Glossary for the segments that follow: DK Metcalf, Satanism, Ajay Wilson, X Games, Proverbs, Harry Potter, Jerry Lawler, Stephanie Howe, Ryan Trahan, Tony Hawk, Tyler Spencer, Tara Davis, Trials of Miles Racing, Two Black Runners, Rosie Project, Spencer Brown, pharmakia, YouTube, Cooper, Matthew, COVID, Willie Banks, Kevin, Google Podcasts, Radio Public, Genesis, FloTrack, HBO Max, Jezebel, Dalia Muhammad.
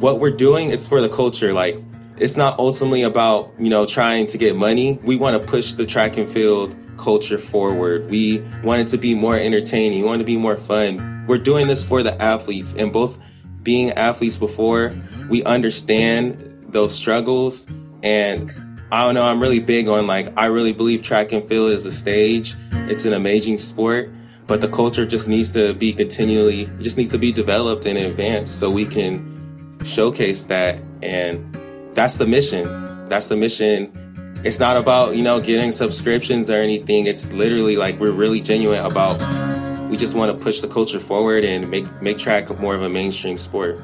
what we're doing is for the culture. Like, it's not ultimately about, you know, trying to get money. We want to push the track and field culture forward. We want it to be more entertaining. We want it to be more fun. We're doing this for the athletes, and both being athletes before, we understand those struggles. And I don't know, I'm really big on, like, I really believe track and field is a stage. It's an amazing sport, but the culture just needs to be continually developed and advanced so we can showcase that. And that's the mission. It's not about, you know, getting subscriptions or anything. It's literally like we're really genuine about, we just want to push the culture forward and make track more of a mainstream sport.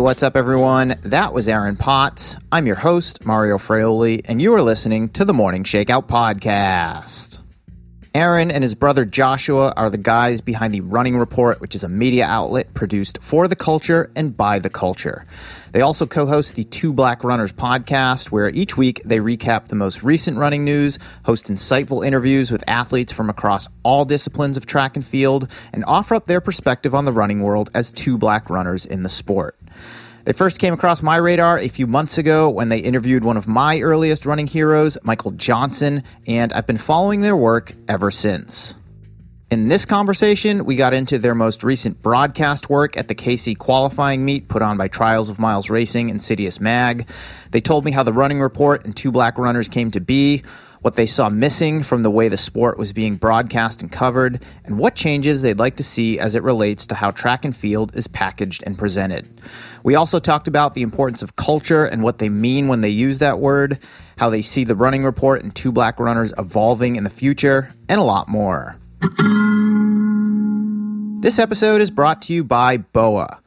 What's up, everyone? That was Aaron Potts. I'm your host, Mario Fraoli, and you are listening to the Morning Shakeout Podcast. Aaron and his brother Joshua are the guys behind the Running Report, which is a media outlet produced for the culture and by the culture. They also co-host the Two Black Runners podcast, where each week they recap the most recent running news, host insightful interviews with athletes from across all disciplines of track and field, and offer up their perspective on the running world as two black runners in the sport. They first came across my radar a few months ago when they interviewed one of my earliest running heroes, Michael Johnson, and I've been following their work ever since. In this conversation, we got into their most recent broadcast work at the KC qualifying meet put on by Trials of Miles Racing and Citius Mag. They told me how the Running Report and Two Black Runners came to be, what they saw missing from the way the sport was being broadcast and covered, and what changes they'd like to see as it relates to how track and field is packaged and presented. We also talked about the importance of culture and what they mean when they use that word, how they see the Running Report and Two Black Runners evolving in the future, and a lot more. This episode is brought to you by BOA.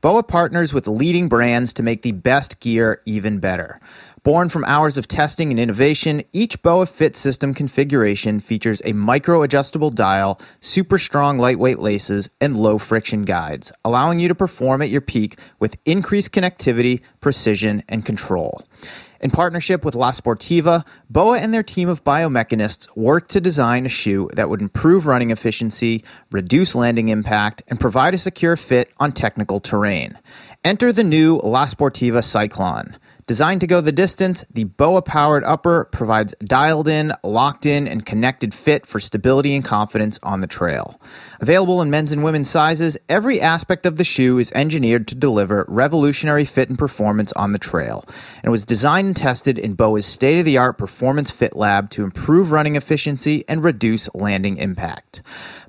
BOA partners with leading brands to make the best gear even better. Born from hours of testing and innovation, each BOA Fit system configuration features a micro-adjustable dial, super strong lightweight laces, and low-friction guides, allowing you to perform at your peak with increased connectivity, precision, and control. In partnership with La Sportiva, BOA and their team of biomechanists worked to design a shoe that would improve running efficiency, reduce landing impact, and provide a secure fit on technical terrain. Enter the new La Sportiva Cyklon. Designed to go the distance, the BOA-powered upper provides dialed-in, locked-in, and connected fit for stability and confidence on the trail. Available in men's and women's sizes, every aspect of the shoe is engineered to deliver revolutionary fit and performance on the trail, and was designed and tested in BOA's state-of-the-art Performance Fit Lab to improve running efficiency and reduce landing impact.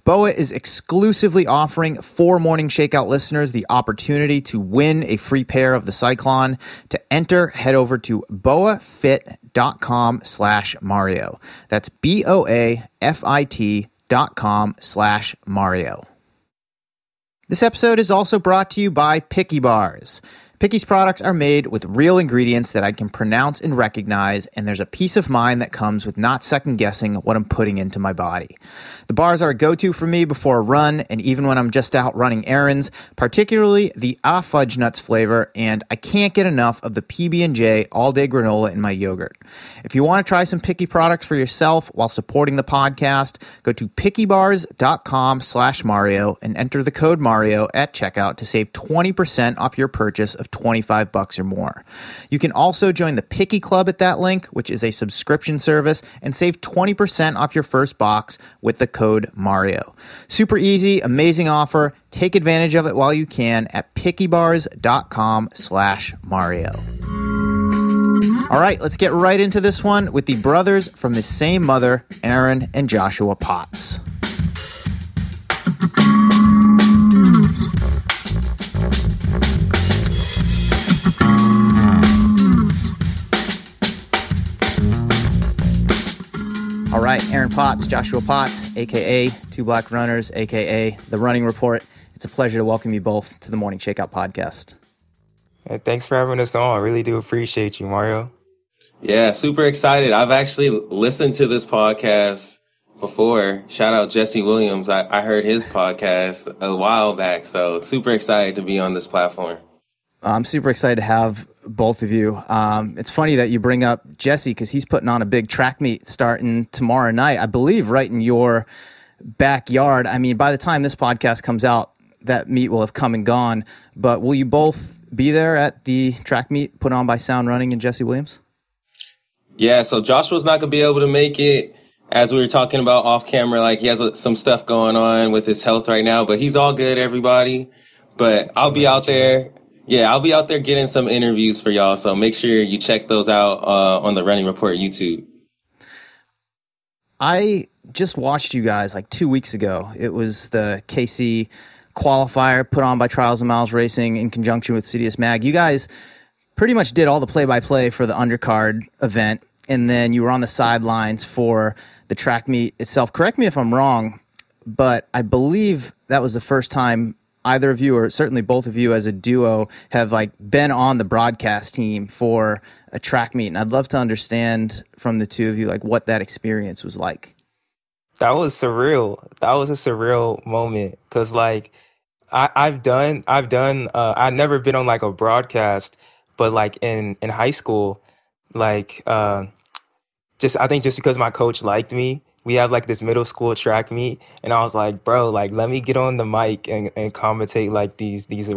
BOA is exclusively offering for Morning Shakeout listeners the opportunity to win a free pair of the Cyclone. To enter, head over to boafit.com/Mario. That's BOAFIT.com/Mario. This episode is also brought to you by Picky Bars. Picky's products are made with real ingredients that I can pronounce and recognize, and there's a peace of mind that comes with not second-guessing what I'm putting into my body. The bars are a go-to for me before a run, and even when I'm just out running errands, particularly the Fudge Nuts flavor, and I can't get enough of the PB&J all-day granola in my yogurt. If you want to try some Picky products for yourself while supporting the podcast, go to pickybars.com/Mario and enter the code Mario at checkout to save 20% off your purchase of $25 or more. You can also join the Picky Club at that link, which is a subscription service, and save 20% off your first box with the code Mario. Super easy, amazing offer. Take advantage of it while you can at pickybars.com/Mario. All right, let's get right into this one with the brothers from the same mother, Aaron and Joshua Potts. All right, Aaron Potts, Joshua Potts, a.k.a. Two Black Runners, a.k.a. The Running Report. It's a pleasure to welcome you both to the Morning Shakeout Podcast. Hey, thanks for having us on. I really do appreciate you, Mario. Yeah, super excited. I've actually listened to this podcast before. Shout out Jesse Williams. I heard his podcast a while back, so super excited to be on this platform. I'm super excited to have both of you. It's funny that you bring up Jesse because he's putting on a big track meet starting tomorrow night, I believe, right in your backyard. I mean, by the time this podcast comes out, that meet will have come and gone. But will you both be there at the track meet put on by Sound Running and Jesse Williams? Yeah, so Joshua's not going to be able to make it. As we were talking about off camera, like he has some stuff going on with his health right now, but he's all good, everybody. But I'll be out there. Yeah, I'll be out there getting some interviews for y'all. So make sure you check those out on the Running Report YouTube. I just watched you guys like 2 weeks ago. It was the KC Qualifier put on by Trials of Miles Racing in conjunction with Citius Mag. You guys pretty much did all the play-by-play for the undercard event, and then you were on the sidelines for the track meet itself. Correct me if I'm wrong, but I believe that was the first time either of you, or certainly both of you as a duo, have like been on the broadcast team for a track meet. And I'd love to understand from the two of you, like what that experience was like. That was surreal. That was a surreal moment. Cause like I've never been on like a broadcast, but like in high school, like, I think just because my coach liked me, we have like this middle school track meet, and I was like, bro, like let me get on the mic and commentate like these little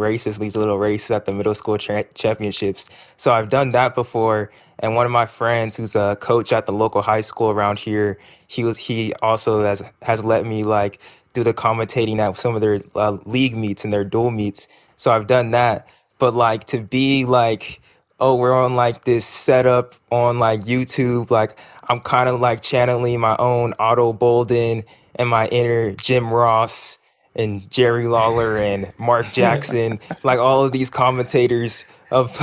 races at the middle school championships. So I've done that before, and one of my friends who's a coach at the local high school around here, he also has let me like do the commentating at some of their league meets and their dual meets. So I've done that, but like to be like, oh, we're on like this setup on like YouTube, like I'm kind of like channeling my own Otto Bolden and my inner Jim Ross and Jerry Lawler and Mark Jackson, like all of these commentators of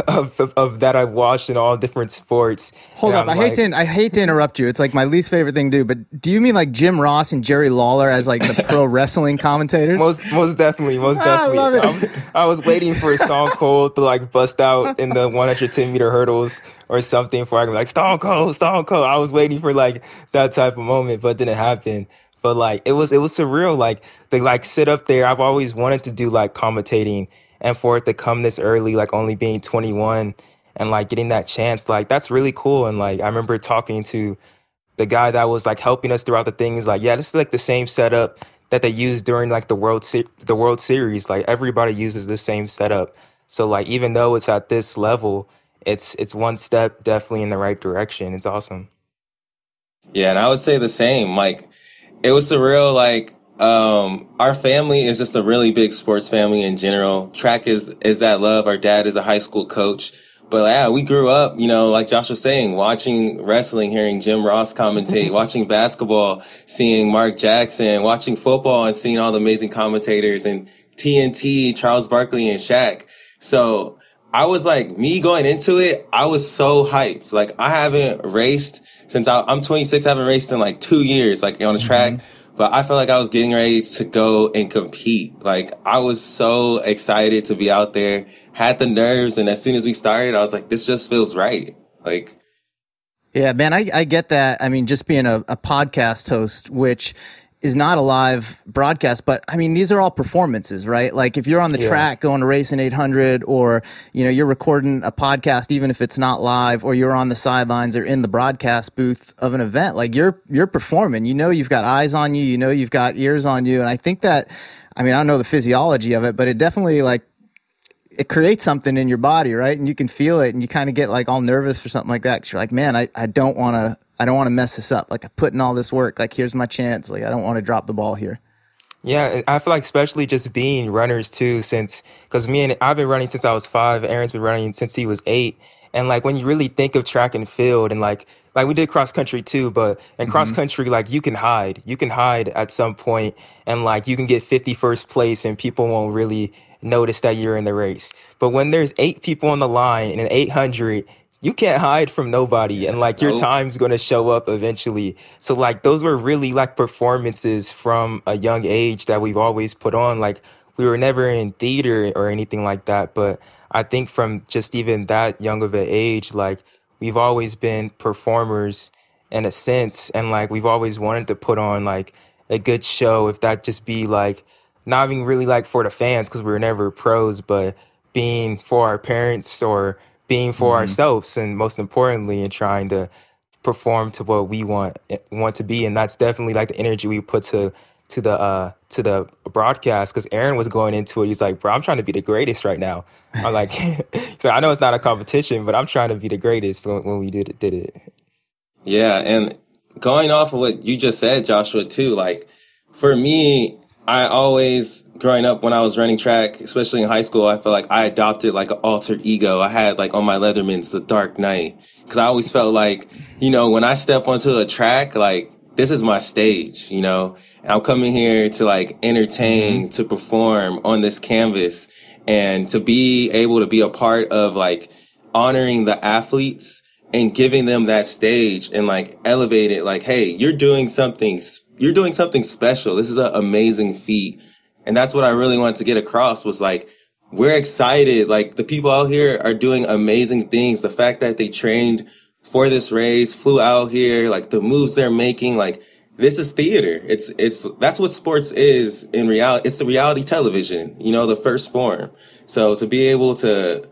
that I've watched in all different sports. Hold up, I hate to interrupt you. It's like my least favorite thing to do, but do you mean like Jim Ross and Jerry Lawler as like the pro wrestling commentators? Most definitely. I love it. I was waiting for Stone Cold to like bust out in the 110 meter hurdles or something for I can like Stone Cold. I was waiting for like that type of moment, but it didn't happen. But like it was surreal. Like they like sit up there. I've always wanted to do like commentating, and for it to come this early, like only being 21 and like getting that chance, like that's really cool. And like I remember talking to the guy that was like helping us throughout the thing. He's like, yeah, this is like the same setup that they used during like the World Series. Like everybody uses the same setup. So like even though it's at this level, it's one step definitely in the right direction. It's awesome. Yeah, and I would say the same. Like it was surreal, like our family is just a really big sports family in general. Track is that love. Our dad is a high school coach. But yeah, we grew up, you know, like Josh was saying, watching wrestling, hearing Jim Ross commentate, watching basketball, seeing Mark Jackson, watching football and seeing all the amazing commentators and TNT, Charles Barkley and Shaq. So I was like, me going into it, I was so hyped. Like I haven't raced since I'm 26. I haven't raced in like 2 years, like on a track. Mm-hmm. But I felt like I was getting ready to go and compete. Like, I was so excited to be out there, had the nerves, and as soon as we started, I was like, this just feels right. Like, yeah, man, I get that. I mean, just being a podcast host, which is not a live broadcast, but I mean, these are all performances, right? Like, if you're on the track going to race in 800, or, you know, you're recording a podcast, even if it's not live, or you're on the sidelines or in the broadcast booth of an event, like you're performing, you know, you've got eyes on you, you know, you've got ears on you. And I think that, I mean, I don't know the physiology of it, but it definitely like, it creates something in your body, right? And you can feel it and you kind of get like all nervous for something like that. 'Cause you're like, man, I don't want to mess this up. Like I put in all this work, like here's my chance. Like I don't want to drop the ball here. Yeah, I feel like especially just being runners too, I've been running since I was 5. Aaron's been running since he was 8. And like when you really think of track and field, and like we did cross country too, but in cross country, like you can hide at some point, and like you can get 51st place and people won't really notice that you're in the race. But when there's 8 people on the line in an 800, you can't hide from nobody, and like your time's going to show up eventually. So like those were really like performances from a young age that we've always put on. Like we were never in theater or anything like that, but I think from just even that young of an age, like we've always been performers in a sense. And like, we've always wanted to put on like a good show, if that just be like, not even really like for the fans, because we were never pros, but being for our parents or being for ourselves, and most importantly, and trying to perform to what we want to be. And that's definitely like the energy we put to the broadcast, because Aaron was going into it. He's like, bro, I'm trying to be the greatest right now. I'm like, so I know it's not a competition, but I'm trying to be the greatest when we did it. Yeah, and going off of what you just said, Joshua, too, like for me, I always, growing up when I was running track, especially in high school, I felt like I adopted like an alter ego. I had like on my Leathermans, the Dark Knight, because I always felt like, you know, when I step onto a track, like this is my stage, you know, and I'm coming here to like entertain, to perform on this canvas, and to be able to be a part of like honoring the athletes and giving them that stage and like elevate it like, hey, you're doing something special. This is an amazing feat. And that's what I really wanted to get across was like, we're excited. Like the people out here are doing amazing things. The fact that they trained for this race, flew out here, like the moves they're making, like this is theater. That's what sports is in reality. It's the reality television, you know, the first form. So to be able to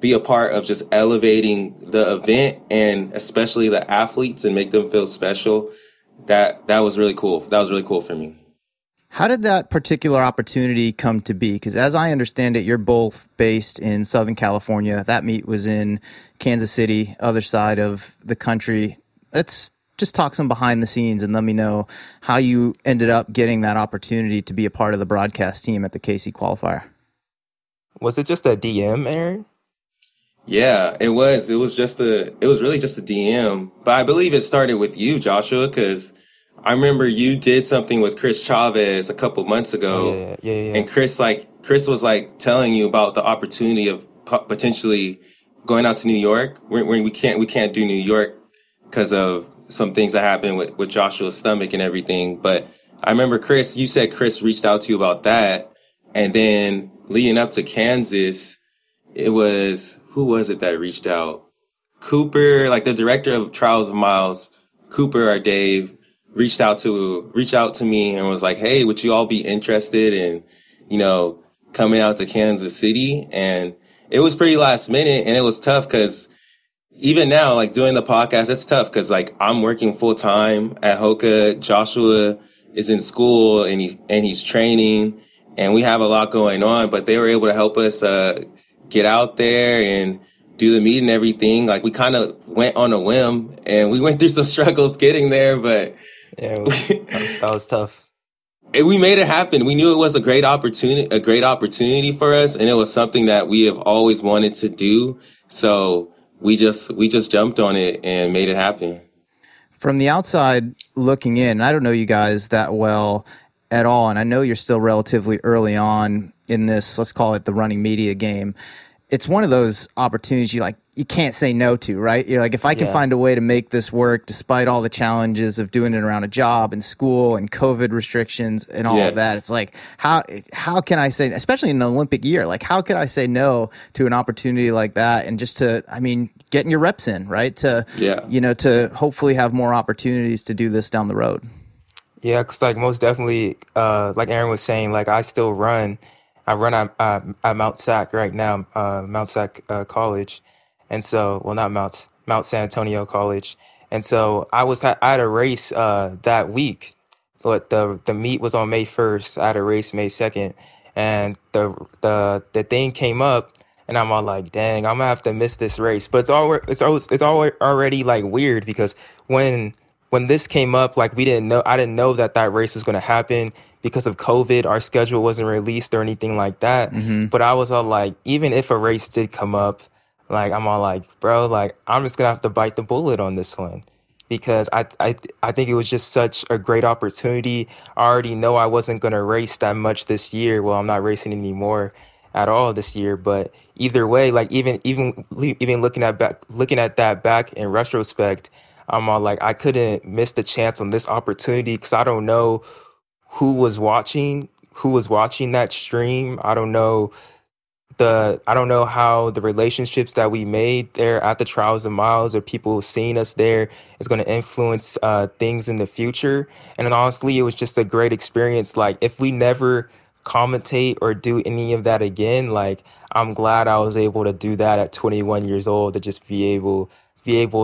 be a part of just elevating the event and especially the athletes and make them feel special, That was really cool. That was really cool for me. How did that particular opportunity come to be? Because as I understand it, you're both based in Southern California. That meet was in Kansas City, other side of the country. Let's just talk some behind the scenes and let me know how you ended up getting that opportunity to be a part of the broadcast team at the KC Qualifier. Was it just a DM, Aaron? Yeah, it was. It was really just a DM. But I believe it started with you, Joshua, because I remember you did something with Chris Chavez a couple months ago. Yeah. And Chris was like telling you about the opportunity of potentially going out to New York. We can't do New York because of some things that happened with Joshua's stomach and everything. But I remember you said Chris reached out to you about that. And then leading up to Kansas, it was, who was it that reached out? Cooper, like the director of Trials of Miles, Cooper or Dave, reached out to me and was like, hey, would you all be interested in, you know, coming out to Kansas City? And it was pretty last minute, and it was tough because even now, like doing the podcast, it's tough because like I'm working full time at Hoka. Joshua is in school and he's training, and we have a lot going on, but they were able to help us get out there and do the meet and everything. Like we kind of went on a whim, and we went through some struggles getting there, but yeah, that was tough. And we made it happen. We knew it was a great opportunity for us, and it was something that we have always wanted to do. So we just jumped on it and made it happen. From the outside looking in, I don't know you guys that well at all, and I know you're still relatively early on in this, let's call it the running media game. It's one of those opportunities you can't say no to, right? You're like, if I can find a way to make this work despite all the challenges of doing it around a job and school and COVID restrictions and all of that, it's like, how can I say, especially in an Olympic year, like how could I say no to an opportunity like that? And just to, I mean, getting your reps in, right? To hopefully have more opportunities to do this down the road. Yeah, because like most definitely, like Aaron was saying, like I still run. I run at Mount SAC right now, Mount SAC College, and so Mount San Antonio College, and so I had a race that week, but the meet was on May 1st. I had a race May 2nd, and the thing came up, and I'm all like, dang, I'm gonna have to miss this race. But it's always already like weird because when this came up, like I didn't know that race was gonna happen. Because of COVID, our schedule wasn't released or anything like that. Mm-hmm. But I was all like, even if a race did come up, like I'm all like, bro, like I'm just gonna have to bite the bullet on this one because I think it was just such a great opportunity. I already know I wasn't gonna race that much this year. Well, I'm not racing anymore at all this year. But either way, like even looking at that back in retrospect, I'm all like, I couldn't miss the chance on this opportunity because I don't know who was watching that stream. I don't know I don't know how the relationships that we made there at the Trials of Miles or people seeing us there is going to influence things in the future. And then honestly, it was just a great experience. Like, if we never commentate or do any of that again, like, I'm glad I was able to do that at 21 years old, to just be able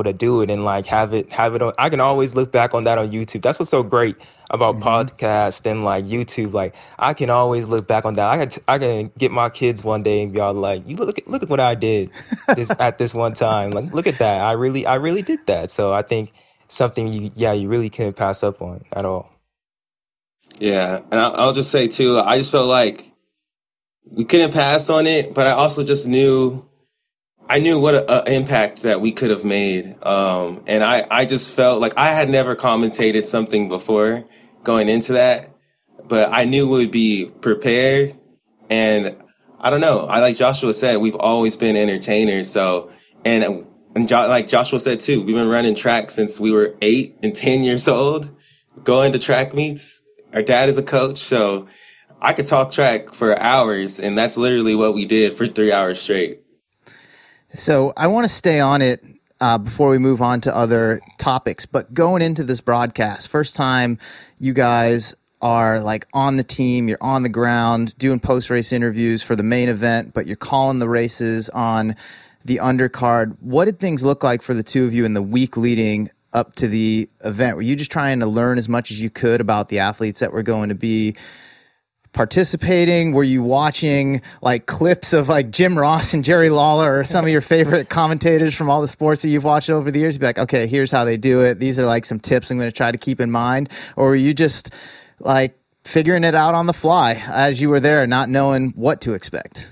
to do it and like have it on. I can always look back on that on YouTube. That's what's so great about podcasts and like YouTube. Like, I can always look back on that. I can get my kids one day and be all like, "You look at what I did at this one time. Like, look at that. I really did that." So I think something you really can't pass up on at all. Yeah, and I'll just say too, I just felt like we couldn't pass on it, but I also just knew. I knew what an impact that we could have made. And I just felt like I had never commentated something before going into that, but I knew we would be prepared. And I don't know. Like Joshua said, we've always been entertainers. So, like Joshua said too, we've been running track since we were 8 and 10 years old, going to track meets. Our dad is a coach. So I could talk track for hours. And that's literally what we did for 3 hours straight. So I want to stay on it before we move on to other topics. But going into this broadcast, first time you guys are like on the team, you're on the ground doing post-race interviews for the main event, but you're calling the races on the undercard. What did things look like for the two of you in the week leading up to the event? Were you just trying to learn as much as you could about the athletes that were going to be participating? Were you watching like clips of like Jim Ross and Jerry Lawler or some of your favorite commentators from all the sports that you've watched over the years? You'd be like, okay, here's how they do it. These are like some tips I'm going to try to keep in mind. Or were you just like figuring it out on the fly as you were there, not knowing what to expect?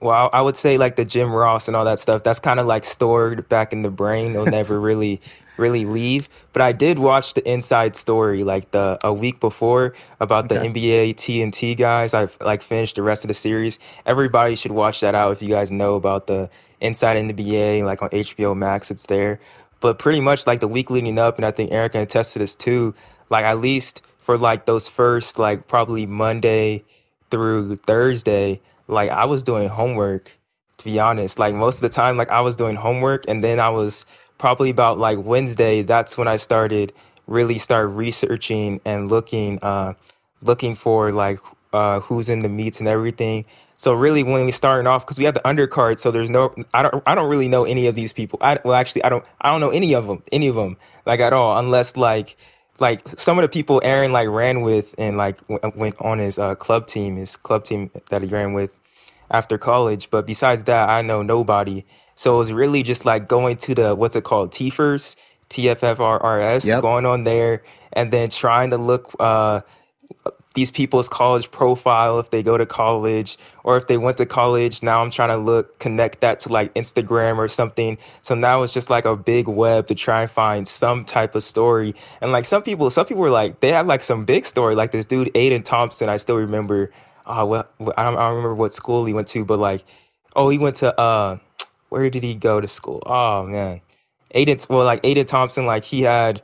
Well, I would say like the Jim Ross and all that stuff, that's kind of like stored back in the brain. They'll never really leave. But I did watch the inside story like a week before about the NBA TNT guys. I've like finished the rest of the series. Everybody should watch that out if you guys know about the Inside NBA, like on HBO Max, it's there. But pretty much like the week leading up, and I think Aaron can attest to this too, like at least for like those first like probably Monday through Thursday, like I was doing homework, to be honest. Like most of the time, like I was doing homework, and then I was probably about like Wednesday, that's when I started researching and looking for like who's in the meets and everything. So really when we started off, because we had the undercard, so there's no, I don't really know any of these people. I don't know any of them like at all, unless like some of the people Aaron like ran with and like went on his club team that he ran with after college. But besides that, I know nobody. So it was really just like going to the, what's it called, TFFRS, TFFRS, going on there and then trying to look these people's college profile, if they go to college or if they went to college. Now I'm trying to connect that to like Instagram or something. So now it's just like a big web to try and find some type of story. And like some people were like, they had like some big story, like this dude, Aiden Thompson. I still remember, I don't remember what school he went to, but like, he went to, where did he go to school? Oh man, Aiden Thompson, like he had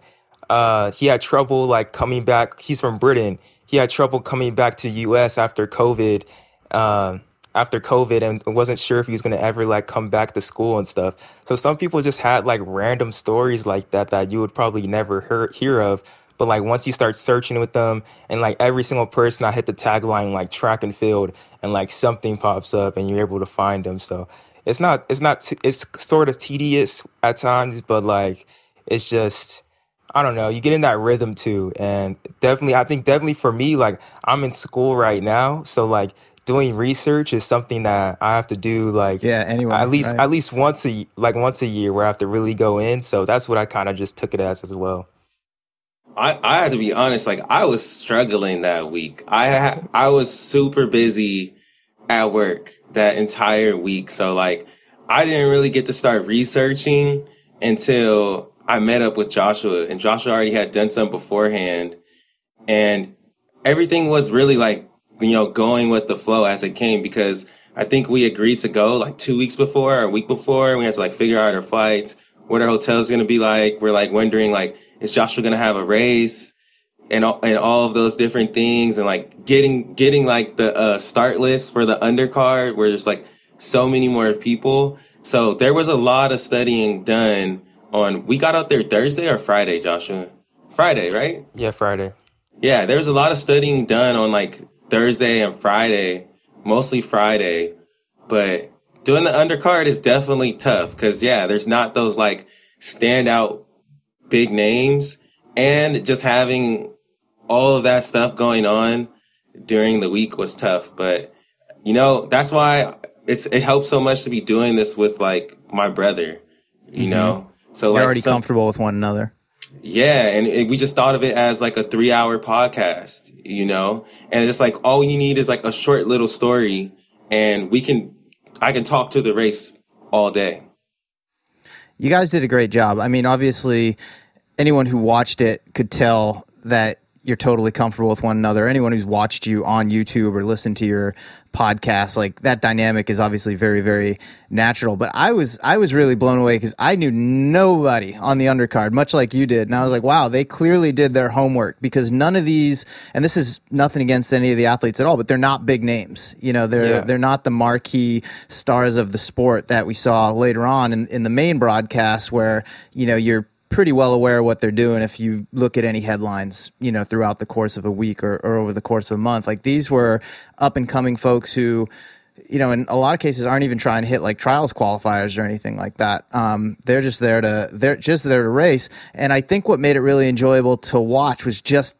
trouble like coming back. He's from Britain. He had trouble coming back to U.S. after COVID, and wasn't sure if he was gonna ever like come back to school and stuff. So some people just had like random stories like that you would probably never hear of. But like once you start searching with them, and like every single person, I hit the tagline like track and field, and like something pops up, and you're able to find them. So. It's sort of tedious at times, but like, it's just, I don't know. You get in that rhythm too. And I think for me, like I'm in school right now. So like doing research is something that I have to do like, anyway, at least once a year where I have to really go in. So that's what I kind of just took it as well. I had to be honest. Like I was struggling that week. I was super busy at work that entire week. So like I didn't really get to start researching until I met up with Joshua, and Joshua already had done some beforehand, and everything was really like, you know, going with the flow as it came, because I think we agreed to go like 2 weeks before or a week before. We had to like figure out our flights, what our hotel's going to be like. We're like wondering like, is Joshua going to have a race? And all of those different things, and like getting like the start list for the undercard. We're just like, so many more people. So there was a lot of studying done on, we got out there Thursday or Friday, Joshua? Friday, right? Yeah, Friday. Yeah, there was a lot of studying done on like Thursday and Friday, mostly Friday. But doing the undercard is definitely tough because, yeah, there's not those like standout big names, and just having all of that stuff going on during the week was tough. But, you know, that's why it helps so much to be doing this with like my brother, you mm-hmm. know? So like, already comfortable with one another. Yeah. And we just thought of it as like a 3-hour podcast, you know, and it's just like, all you need is like a short little story, and I can talk to the race all day. You guys did a great job. I mean, obviously anyone who watched it could tell that you're totally comfortable with one another. Anyone who's watched you on YouTube or listened to your podcast, like that dynamic is obviously very, very natural. But I was really blown away because I knew nobody on the undercard, much like you did. And I was like, wow, they clearly did their homework, because none of these, and this is nothing against any of the athletes at all, but they're not big names. You know, they're not the marquee stars of the sport that we saw later on in the main broadcast, where, you know, you're pretty well aware of what they're doing if you look at any headlines, you know, throughout the course of a week or over the course of a month. Like, these were up and coming folks who, you know, in a lot of cases aren't even trying to hit like trials qualifiers or anything like that. They're just there to race. And I think what made it really enjoyable to watch was just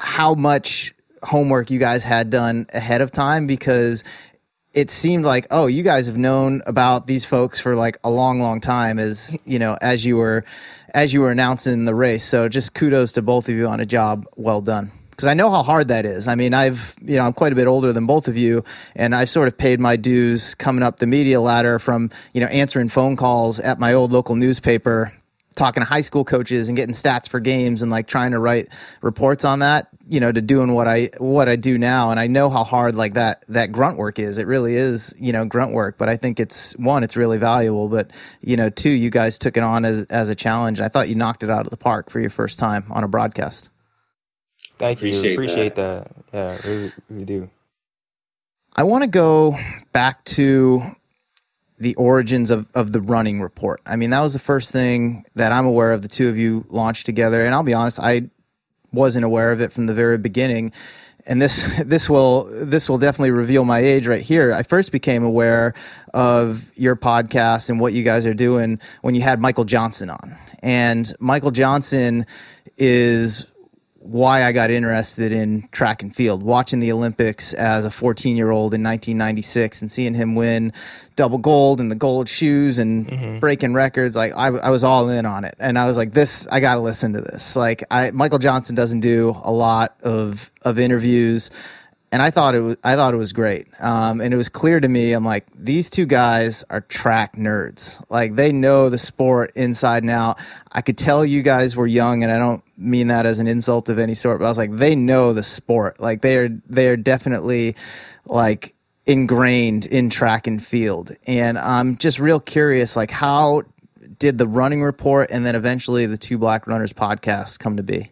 how much homework you guys had done ahead of time, because it seemed like, oh, you guys have known about these folks for like a long, long time, as, you know, as you were announcing the race. So just kudos to both of you on a job well done, because I know how hard that is. I mean, I'm quite a bit older than both of you, and I sort of paid my dues coming up the media ladder from, you know, answering phone calls at my old local newspaper, talking to high school coaches and getting stats for games and like trying to write reports on that, you know, to doing what I do now. And I know how hard like that grunt work is. It really is, you know, grunt work. But I think it's, one, it's really valuable, but, you know, two, you guys took it on as a challenge. And I thought you knocked it out of the park for your first time on a broadcast. Thank you. Appreciate that. Yeah, we do. I want to go back to the origins of the running report. I mean, that was the first thing that I'm aware of the two of you launched together. And I'll be honest, I wasn't aware of it from the very beginning. And this will definitely reveal my age right here. I first became aware of your podcast and what you guys are doing when you had Michael Johnson on. And Michael Johnson is why I got interested in track and field, watching the Olympics as a 14-year-old in 1996 and seeing him win double gold and the gold shoes and mm-hmm. breaking records. Like, I was all in on it. And I was like, I got to listen to this. Like, Michael Johnson doesn't do a lot of interviews. And I thought it was great. And it was clear to me, I'm like, these two guys are track nerds. Like, they know the sport inside and out. I could tell you guys were young, and I don't mean that as an insult of any sort, but I was like, they know the sport. Like, they are definitely like ingrained in track and field. And I'm just real curious, like, how did the Running Report and then eventually the Two Black Runners podcast come to be?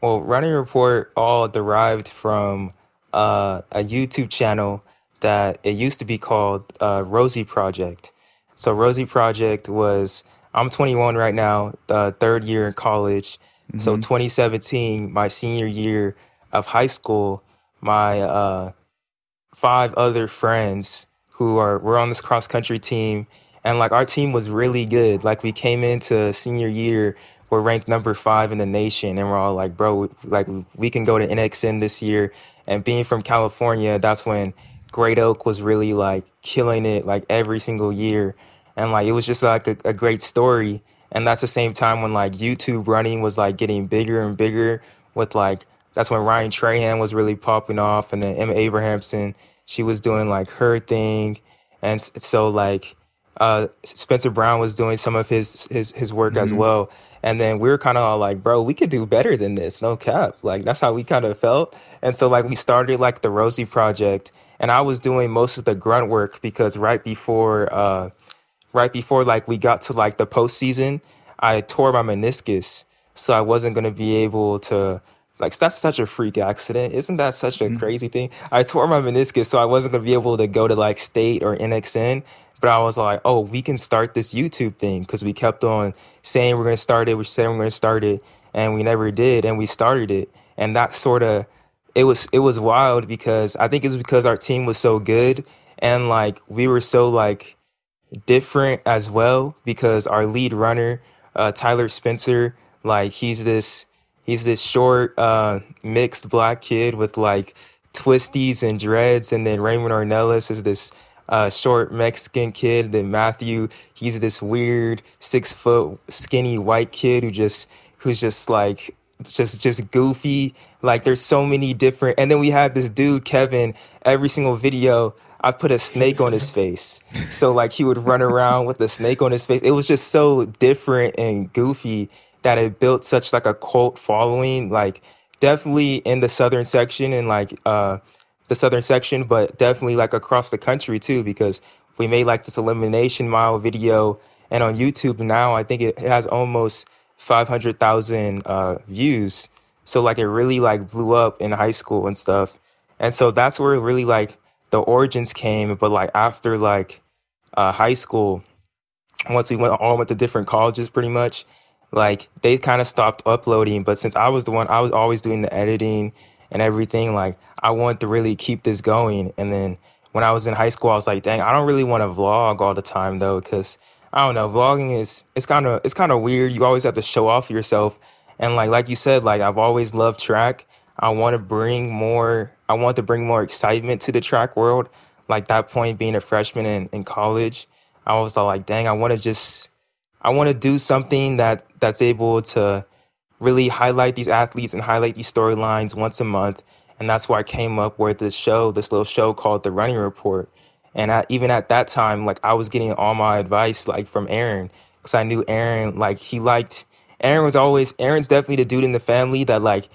Well, Running Report all derived from a YouTube channel that it used to be called Rosie Project. So Rosie Project was, I'm 21 right now, third year in college. Mm-hmm. So 2017, my senior year of high school, my five other friends were on this cross country team, and like, our team was really good. Like, we came into senior year, we're ranked number 5 in the nation, and we're all like, bro, like, we can go to NXN this year. And being from California, that's when Great Oak was really like killing it, like every single year. And like, it was just like a great story. And that's the same time when like YouTube running was like getting bigger and bigger with like, that's when Ryan Trahan was really popping off. And then Emma Abrahamson, she was doing like her thing. And so like, Spencer Brown was doing some of his work mm-hmm. as well. And then we were kind of all like, bro, we could do better than this. No cap. Like, that's how we kind of felt. And so like, we started like the Rosie Project, and I was doing most of the grunt work, because right before like we got to like the postseason, I tore my meniscus. So I wasn't going to be able to Like, that's such a freak accident. Isn't that such a crazy thing? I tore my meniscus, so I wasn't going to be able to go to, like, state or NXN. But I was like, oh, we can start this YouTube thing, because we kept on saying we're going to start it. We said we're going to start it, and we never did, and we started it. And that sort of – it was wild, because I think it was because our team was so good, and, like, we were so, like, different as well, because our lead runner, Tyler Spencer, like, he's this short, mixed black kid with, like, twisties and dreads. And then Raymond Ornelas is this short Mexican kid. Then Matthew, he's this weird 6-foot skinny white kid who's just goofy. Like, there's so many different. And then we had this dude, Kevin, every single video, I put a snake on his face. So, like, he would run around with a snake on his face. It was just so different and goofy that it built such, like, a cult following, like, definitely in the southern section and, like, the southern section, but definitely, like, across the country too, because we made, like, this elimination mile video, and on YouTube now, I think it has almost 500,000 views. So, like, it really, like, blew up in high school and stuff. And so that's where really, like, the origins came. But, like, after, like, high school, once we all went to different colleges pretty much, like, they kind of stopped uploading. But since I was always doing the editing and everything, like, I wanted to really keep this going. And then when I was in high school, I was like, dang, I don't really want to vlog all the time, though, because, I don't know, vlogging is, it's kind of weird. You always have to show off yourself. And, like you said, like, I've always loved track. I want to bring more excitement to the track world. Like, that point being a freshman in college, I was like, dang, I want to do something that's able to really highlight these athletes and highlight these storylines once a month. And that's why I came up with this little show called The Running Report. And even at that time, like, I was getting all my advice, like, from Aaron, because I knew Aaron, like, Aaron's definitely the dude in the family that, like,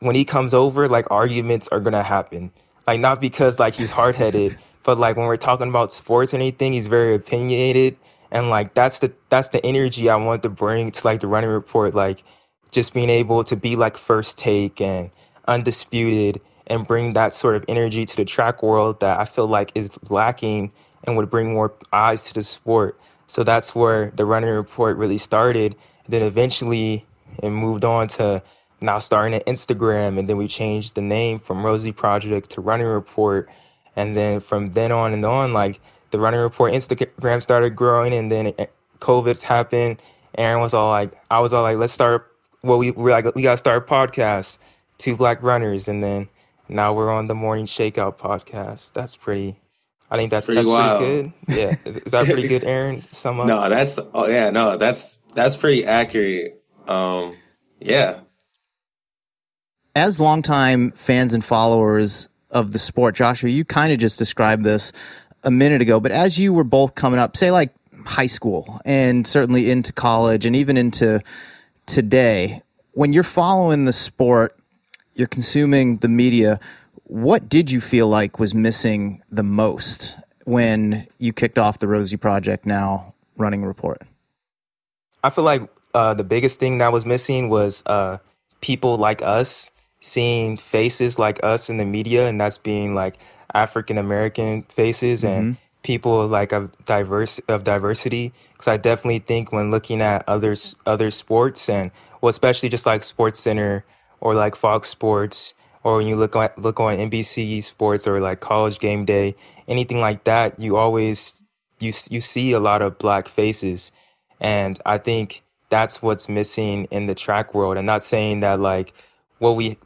when he comes over, like, arguments are going to happen. Like, not because, like, he's hard-headed, but, like, when we're talking about sports or anything, he's very opinionated. And, like, that's the energy I want to bring to, like, The Running Report, like, just being able to be, like, First Take and Undisputed and bring that sort of energy to the track world that I feel like is lacking and would bring more eyes to the sport. So that's where The Running Report really started. And then eventually it moved on to now starting an Instagram, and then we changed the name from Rosie Project to Running Report. And then from then on and on, like, The Running Report Instagram started growing, and then COVID's happened. Aaron was all like, I was all like, let's start. Well, we're like, we got to start a podcast, Two Black Runners. And then now we're on the Morning Shakeout podcast. That's pretty, I think that's pretty good. Yeah. Is that pretty good, Aaron? Sum up? No, that's pretty accurate. Yeah. As longtime fans and followers of the sport, Joshua, you kind of just described this a minute ago, but as you were both coming up, say, like, high school and certainly into college and even into today, when you're following the sport, you're consuming the media, what did you feel like was missing the most when you kicked off the Rosie Project, now Running Report? I feel like the biggest thing that was missing was people like us, seeing faces like us in the media, and that's being, like, African-American faces and people, like, of diversity. Because I definitely think when looking at other sports, and, well, especially just, like, Sports Center or, like, Fox Sports, or when you look on NBC Sports or, like, College Game Day, anything like that, you see a lot of black faces. And I think that's what's missing in the track world. I'm not saying that, like, we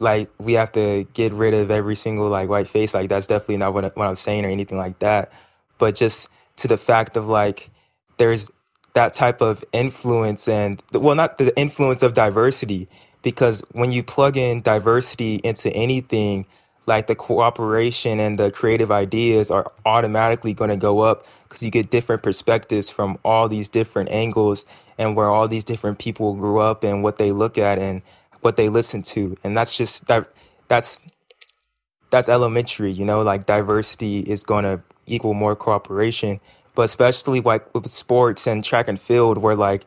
have to get rid of every single, like, white face. Like, that's definitely not what I'm saying or anything like that. But just to the fact of, like, there's that type of influence, and, well, not the influence of diversity, because when you plug in diversity into anything, like, the cooperation and the creative ideas are automatically going to go up, because you get different perspectives from all these different angles and where all these different people grew up and what they look at and what they listen to. And that's just that's elementary, you know, like, diversity is going to equal more cooperation. But especially, like, with sports and track and field, where, like,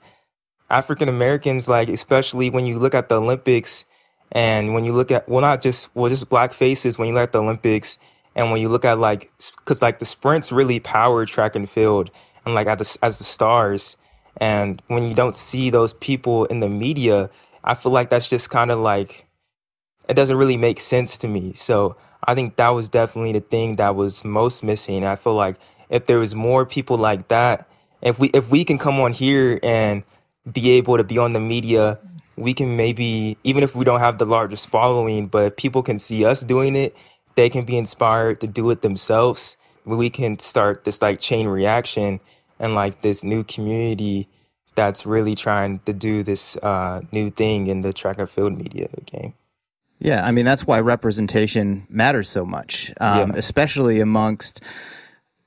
African Americans, like, especially when you look at the Olympics And when you look at, well, not just, well, just black faces, when you look at the Olympics and when you look at like, because like the sprints really power track and field and like as the stars. And when you don't see those people in the media, I feel like that's just kind of like, it doesn't really make sense to me. So I think that was definitely the thing that was most missing. I feel like if there was more people like that, if we can come on here and be able to be on the media, we can maybe, even if we don't have the largest following, but if people can see us doing it, they can be inspired to do it themselves. We can start this like chain reaction and like this new community that's really trying to do this new thing in the track and field media game. Yeah, I mean, that's why representation matters so much, especially amongst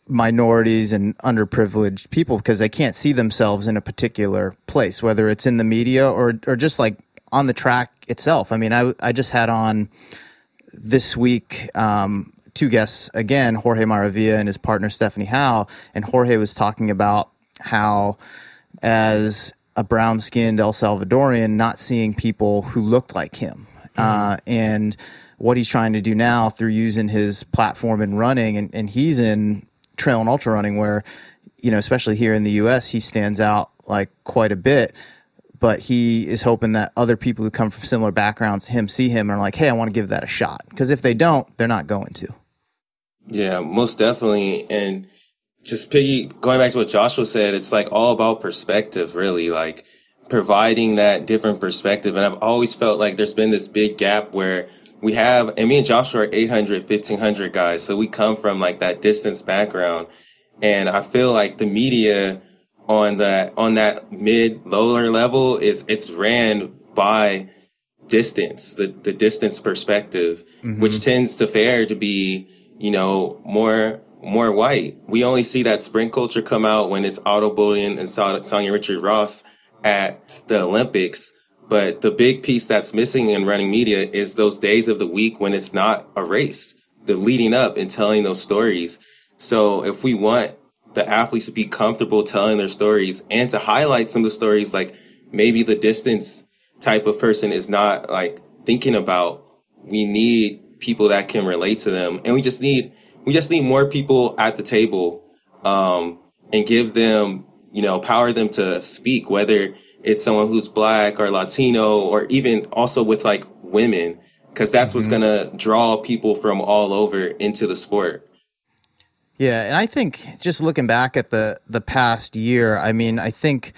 minorities and underprivileged people, because they can't see themselves in a particular place, whether it's in the media or just like on the track itself. I mean, I just had on this week two guests again, Jorge Maravilla and his partner Stephanie Howe, and Jorge was talking about how as a brown-skinned El Salvadorian, not seeing people who looked like him. And what he's trying to do now through using his platform and running, and he's in trail and ultra running where, you know, especially here in the U.S., he stands out like quite a bit, but he is hoping that other people who come from similar backgrounds, see him and are like, hey, I want to give that a shot. Because if they don't, they're not going to. Yeah, most definitely. And just going back to what Joshua said, it's like all about perspective, really, like providing that different perspective. And I've always felt like there's been this big gap where we have, and me and Joshua are 800, 1500 guys. So we come from like that distance background. And I feel like the media on that mid lower level it's ran by distance, the distance perspective, which tends to fare to be, you know, more white. We only see that sprint culture come out when it's Otto Bolden and Sonia Richard Ross at the Olympics, but the big piece that's missing in running media is those days of the week when it's not a race, the leading up and telling those stories. So if we want the athletes to be comfortable telling their stories and to highlight some of the stories, like maybe the distance type of person is not like thinking about, we need people that can relate to them. And we just need more people at the table, and give them, you know, empower them to speak, whether it's someone who's black or Latino, or even also with like women, because that's what's going to draw people from all over into the sport. Yeah. And I think just looking back at the past year, I mean, I think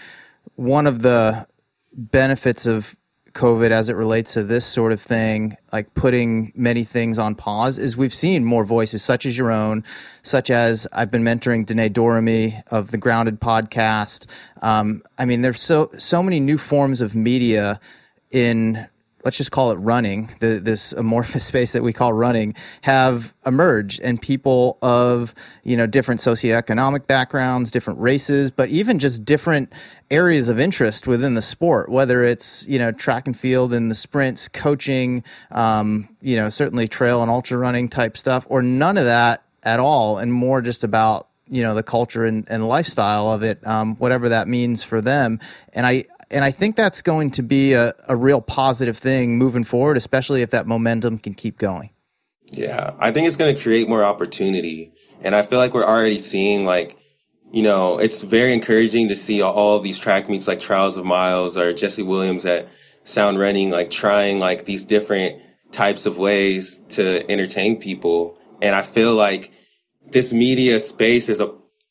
one of the benefits of COVID as it relates to this sort of thing, like putting many things on pause, is we've seen more voices such as your own, such as I've been mentoring Danae Doramy of the Grounded podcast. I mean, there's so many new forms of media in, let's just call it running, this amorphous space that we call running, have emerged, and people of, you know, different socioeconomic backgrounds, different races, but even just different areas of interest within the sport, whether it's, you know, track and field and the sprints, coaching, you know, certainly trail and ultra running type stuff, or none of that at all, and more just about, you know, the culture and lifestyle of it, whatever that means for them. And I think that's going to be a real positive thing moving forward, especially if that momentum can keep going. Yeah, I think it's going to create more opportunity. And I feel like we're already seeing, like, you know, it's very encouraging to see all of these track meets like Trials of Miles or Jesse Williams at Sound Running, like trying like these different types of ways to entertain people. And I feel like this media space is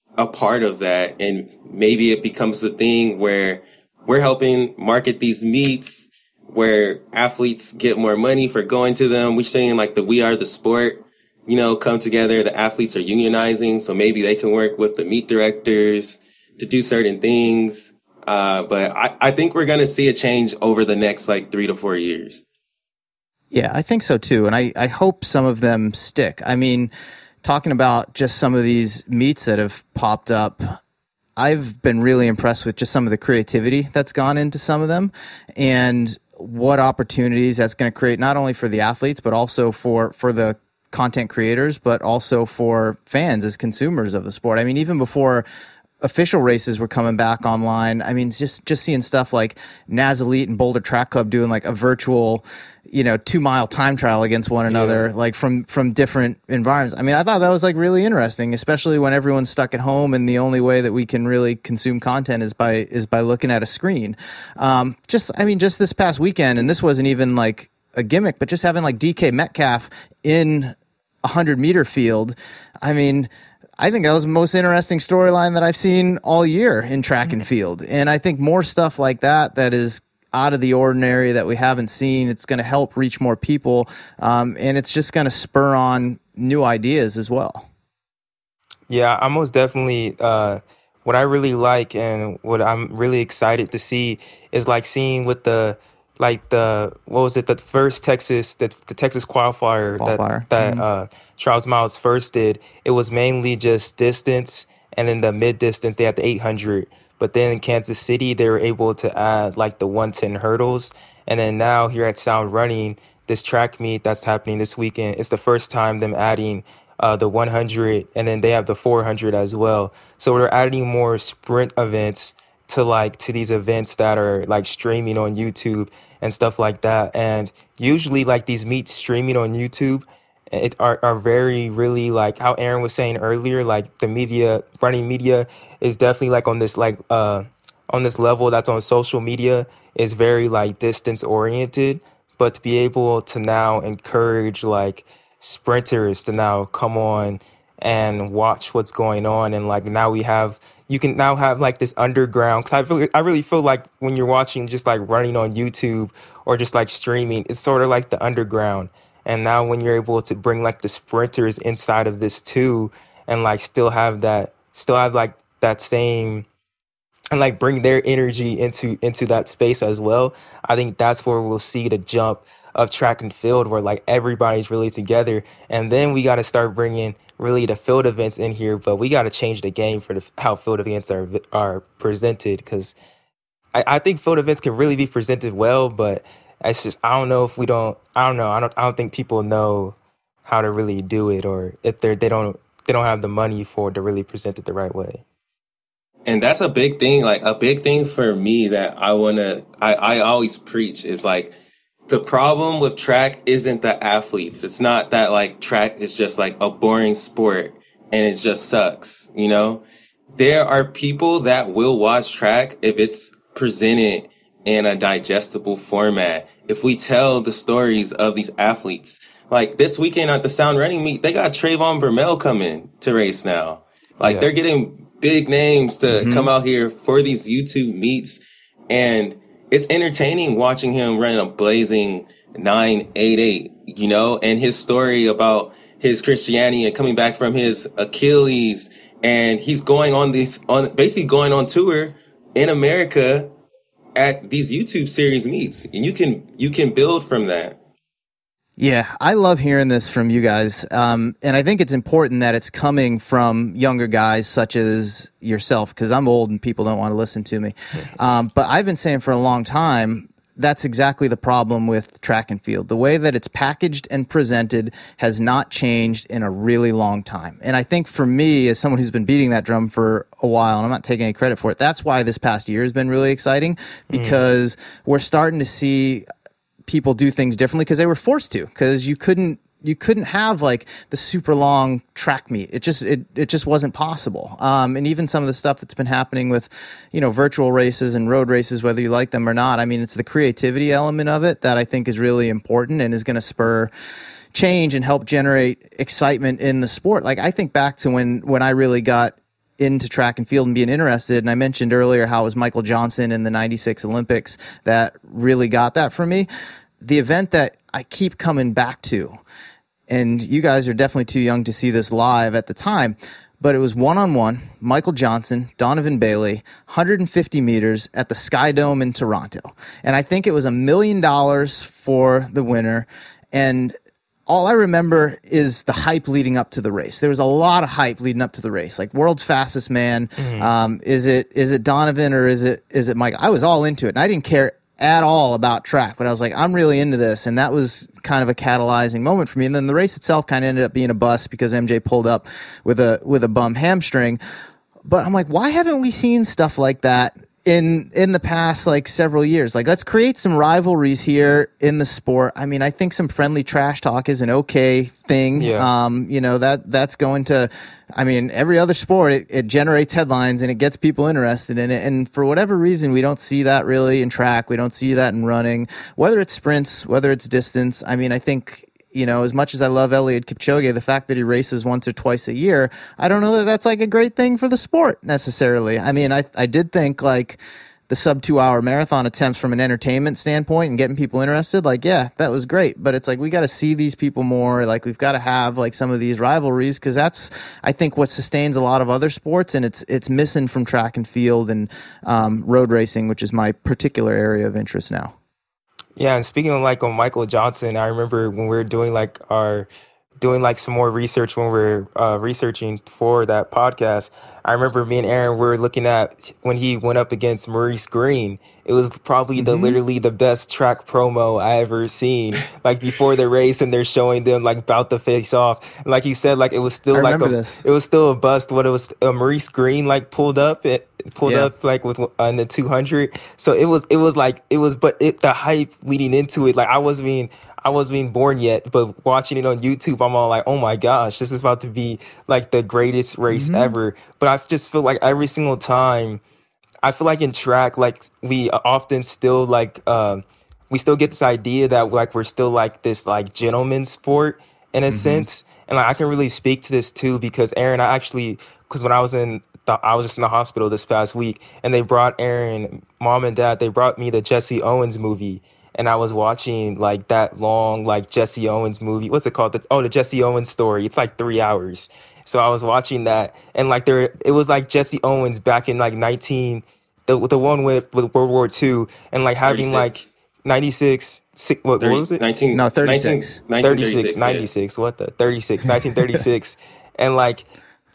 a part of that. And maybe it becomes the thing where we're helping market these meets where athletes get more money for going to them. We're saying like We Are the Sport, you know, come together. The athletes are unionizing, so maybe they can work with the meet directors to do certain things. But I think we're going to see a change over the next like 3 to 4 years. Yeah, I think so too. And I hope some of them stick. I mean, talking about just some of these meets that have popped up, I've been really impressed with just some of the creativity that's gone into some of them and what opportunities that's going to create, not only for the athletes, but also for the content creators, but also for fans as consumers of the sport. I mean, even before official races were coming back online, I mean, just seeing stuff like Naz Elite and Boulder Track Club doing like a virtual, you know, 2 mile time trial against one another, like from different environments. I mean, I thought that was like really interesting, especially when everyone's stuck at home and the only way that we can really consume content is by looking at a screen. Just this past weekend, and this wasn't even like a gimmick, but just having like DK Metcalf in 100-meter field. I mean, I think that was the most interesting storyline that I've seen all year in track and field. And I think more stuff like that is out of the ordinary that we haven't seen. It's going to help reach more people. And it's just going to spur on new ideas as well. Yeah, I most definitely, what I really like and what I'm really excited to see is like seeing with the Texas qualifier. Trials Miles first did. It was mainly just distance, and then the mid-distance, they had the 800. But then in Kansas City, they were able to add like the 110 hurdles. And then now here at Sound Running, this track meet that's happening this weekend, it's the first time them adding the 100, and then they have the 400 as well. So we're adding more sprint events to these events that are like streaming on YouTube and stuff like that. And usually like these meets streaming on YouTube are very, really, like how Aaron was saying earlier, like the media, running media is definitely like on this on this level that's on social media is very like distance oriented. But to be able to now encourage like sprinters to now come on and watch what's going on, and like now you can now have like this underground, because I really feel like when you're watching just like running on YouTube or just like streaming, it's sort of like the underground. And now when you're able to bring like the sprinters inside of this too, and like still have that same, and like bring their energy into that space as well. I think that's where we'll see the jump of track and field, where like everybody's really together. And then we got to start bringing really the field events in here, but we got to change the game for how field events are presented, because I think field events can really be presented well, but it's just I don't think people know how to really do it, or if they don't have the money for it to really present it the right way. And that's a big thing. Like a big thing for me that I always preach is like, the problem with track isn't the athletes. It's not that like track is just like a boring sport and it just sucks. You know, there are people that will watch track if it's presented in a digestible format. If we tell the stories of these athletes, like this weekend at the Sound Running meet, they got Trayvon Bermel coming to race now. Like they're getting big names to come out here for these YouTube meets. And it's entertaining watching him run a blazing 9.88, you know, and his story about his Christianity and coming back from his Achilles. And he's going on tour in America at these YouTube series meets, and you can build from that. Yeah, I love hearing this from you guys. And I think it's important that it's coming from younger guys such as yourself, because I'm old and people don't want to listen to me. But I've been saying for a long time, that's exactly the problem with track and field. The way that it's packaged and presented has not changed in a really long time. And I think for me, as someone who's been beating that drum for a while, and I'm not taking any credit for it, that's why this past year has been really exciting, because we're starting to see people do things differently, because they were forced to, because you couldn't have like the super long track meet. It just wasn't possible. And even some of the stuff that's been happening with, you know, virtual races and road races, whether you like them or not. I mean, it's the creativity element of it that I think is really important and is going to spur change and help generate excitement in the sport. Like I think back to when I really got into track and field and being interested. And I mentioned earlier how it was Michael Johnson in the 96 Olympics that really got that for me. The event that I keep coming back to, and you guys are definitely too young to see this live at the time, but it was one-on-one, Michael Johnson, Donovan Bailey, 150 meters at the Sky Dome in Toronto. And I think it was $1 million for the winner. And all I remember is the hype leading up to the race. There was a lot of hype leading up to the race, like world's fastest man. Is it Donovan or is it Mike? I was all into it, and I didn't care at all about track, but I was like, I'm really into this. And that was kind of a catalyzing moment for me. And then the race itself kind of ended up being a bust because MJ pulled up with a bum hamstring. But I'm like, why haven't we seen stuff like that in the past, like, several years. Like, let's create some rivalries here in the sport. I mean, I think some friendly trash talk is an okay thing. Yeah. You know, that's going to, I mean, every other sport, it generates headlines and it gets people interested in it. And for whatever reason, we don't see that really in track. We don't see that in running, whether it's sprints, whether it's distance. I mean, I think, you know, as much as I love Eliud Kipchoge, the fact that he races once or twice a year, I don't know that that's like a great thing for the sport necessarily. I mean, I did think like the sub 2 hour marathon attempts from an entertainment standpoint and getting people interested, like, yeah, that was great. But it's like, we got to see these people more. Like, we've got to have like some of these rivalries, because that's, I think, what sustains a lot of other sports, and it's missing from track and field and road racing, which is my particular area of interest now. Yeah, and speaking of like on Michael Johnson, I remember when we were doing like some more research when we were researching for that podcast. I remember me and Aaron were looking at when he went up against Maurice Green. It was probably literally the best track promo I ever seen. Like before the race, and they're showing them like about to face off. And like you said, like it was still it was still a bust. What it was, Maurice Green like pulled up like with on the 200. So it was the hype leading into it. Like I wasn't even born yet, but watching it on YouTube, I'm all like, oh my gosh, this is about to be like the greatest race ever. But I just feel like every single time, I feel like in track, like we often still like, we still get this idea that like we're still like this like gentleman sport in a sense. And like, I can really speak to this too, because Aaron, because when I was just in the hospital this past week, and they brought Aaron, mom and dad, they brought me the Jesse Owens movie. And I was watching like that long, like Jesse Owens movie. What's it called? The Jesse Owens Story. It's like 3 hours. So I was watching that, and like it was like Jesse Owens back in like the one with World War II, and like having 36. Like 96. What was it? 36. 1936. 96. Yeah. 1936. And like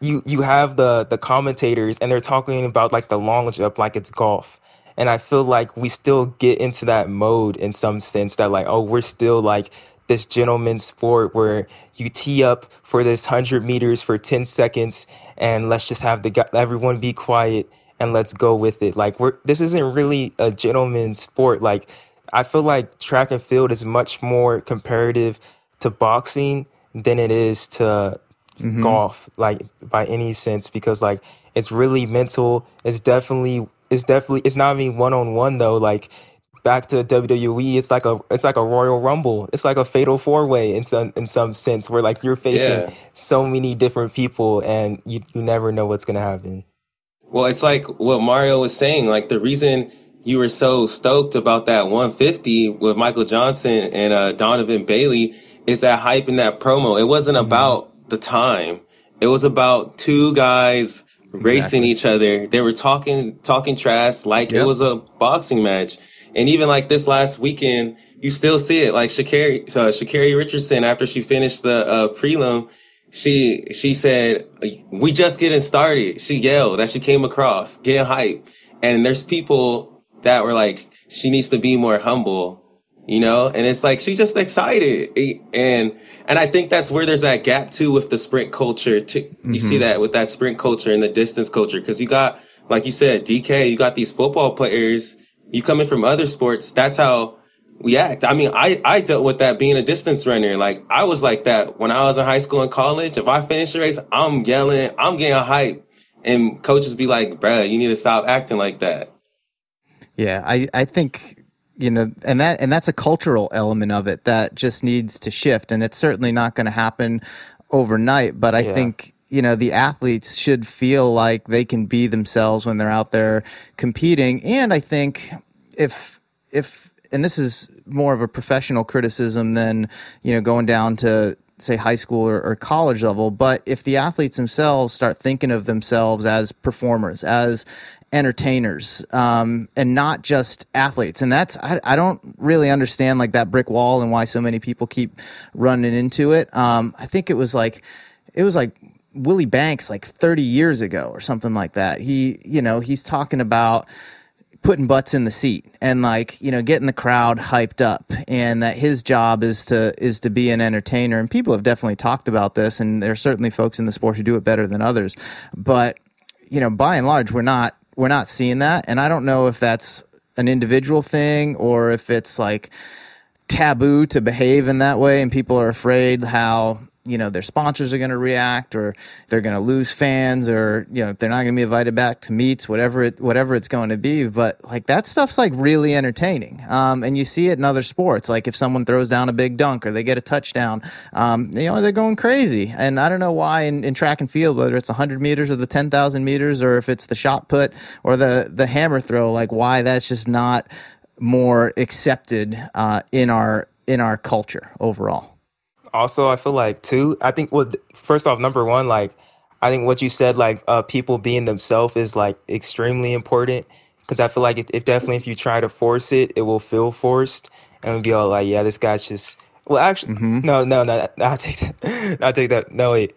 you have the commentators, and they're talking about like the long jump like it's golf. And I feel like we still get into that mode in some sense that like, oh, we're still like this gentleman's sport where you tee up for this 100 meters for 10 seconds and let's just have everyone be quiet and let's go with it. Like this isn't really a gentleman's sport. Like I feel like track and field is much more comparative to boxing than it is to golf, like by any sense, because like it's really mental. It's not even one-on-one though. Like back to WWE, it's like a Royal Rumble. It's like a fatal four-way in some sense, where like you're facing so many different people and you never know what's gonna happen. Well, it's like what Mario was saying. Like the reason you were so stoked about that 150 with Michael Johnson and Donovan Bailey is that hype and that promo. It wasn't about the time. It was about two guys racing each other. They were talking trash like it was a boxing match. And even like this last weekend, you still see it. Like Sha'Carri Richardson, after she finished the prelim, she said, "We just getting started." She yelled that she came across, getting hype. And there's people that were like, she needs to be more humble, you know? And it's like, she's just excited. And I think that's where there's that gap too with the sprint culture. You see that with that sprint culture and the distance culture. Cause you got, like you said, DK, you got these football players, you coming from other sports. That's how we act. I mean, I dealt with that being a distance runner. Like I was like that when I was in high school and college. If I finish a race, I'm yelling, I'm getting hype. And coaches be like, bruh, you need to stop acting like that. Yeah, I think, you know, and that's a cultural element of it that just needs to shift. And it's certainly not going to happen overnight. But I think, you know, the athletes should feel like they can be themselves when they're out there competing. And I think if and this is more of a professional criticism than, you know, going down to say high school or college level, but if the athletes themselves start thinking of themselves as performers, as entertainers, and not just athletes. And that's, I don't really understand like that brick wall and why so many people keep running into it. I think it was like Willie Banks, like 30 years ago or something like that. He, you know, he's talking about putting butts in the seat and like, you know, getting the crowd hyped up, and that his job is to be an entertainer. And people have definitely talked about this, and there are certainly folks in the sport who do it better than others. But, you know, by and large, we're not we're not seeing that, and I don't know if that's an individual thing or if it's like taboo to behave in that way, and people are afraid how, you know, their sponsors are going to react, or they're going to lose fans, or, you know, they're not going to be invited back to meets, whatever it's going to be. But like, that stuff's like really entertaining. And you see it in other sports. Like if someone throws down a big dunk or they get a touchdown, you know, they're going crazy. And I don't know why in track and field, whether it's 100 meters or the 10,000 meters, or if it's the shot put or the hammer throw, like why that's just not more accepted in our culture overall. Also, I feel like too, I think, well, first off, number one, like, I think what you said, like, people being themselves is like extremely important, because I feel like if definitely if you try to force it, it will feel forced and it'll be all like, yeah, this guy's just, well, actually, no, I'll take that. No, wait.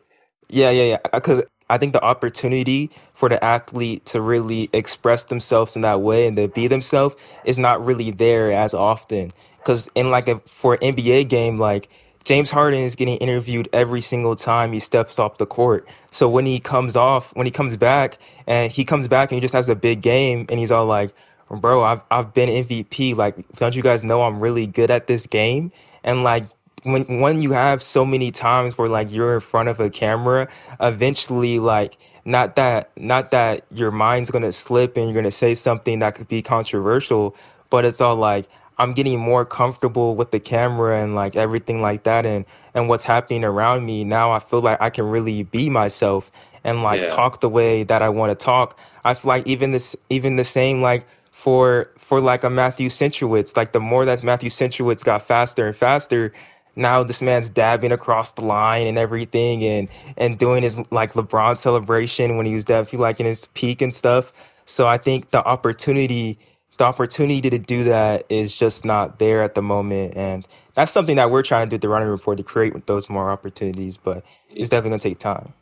Yeah. Because I think the opportunity for the athlete to really express themselves in that way and to be themselves is not really there as often. Because in like for an NBA game, like, James Harden is getting interviewed every single time he steps off the court. So when he comes back and he just has a big game and he's all like, bro, I've been MVP. Like, don't you guys know I'm really good at this game? And like, when you have so many times where like you're in front of a camera, eventually, like, not that your mind's going to slip and you're going to say something that could be controversial, but it's all like, I'm getting more comfortable with the camera and like everything like that, and what's happening around me. Now I feel like I can really be myself and like talk the way that I want to talk. I feel like even the same like for like a Matthew Centrowitz, like the more that Matthew Centrowitz got faster and faster, now this man's dabbing across the line and everything and doing his like LeBron celebration when he was definitely like in his peak and stuff. So I think the opportunity to do that is just not there at the moment. And that's something that we're trying to do at the Running Report, to create those more opportunities, but it's definitely going to take time.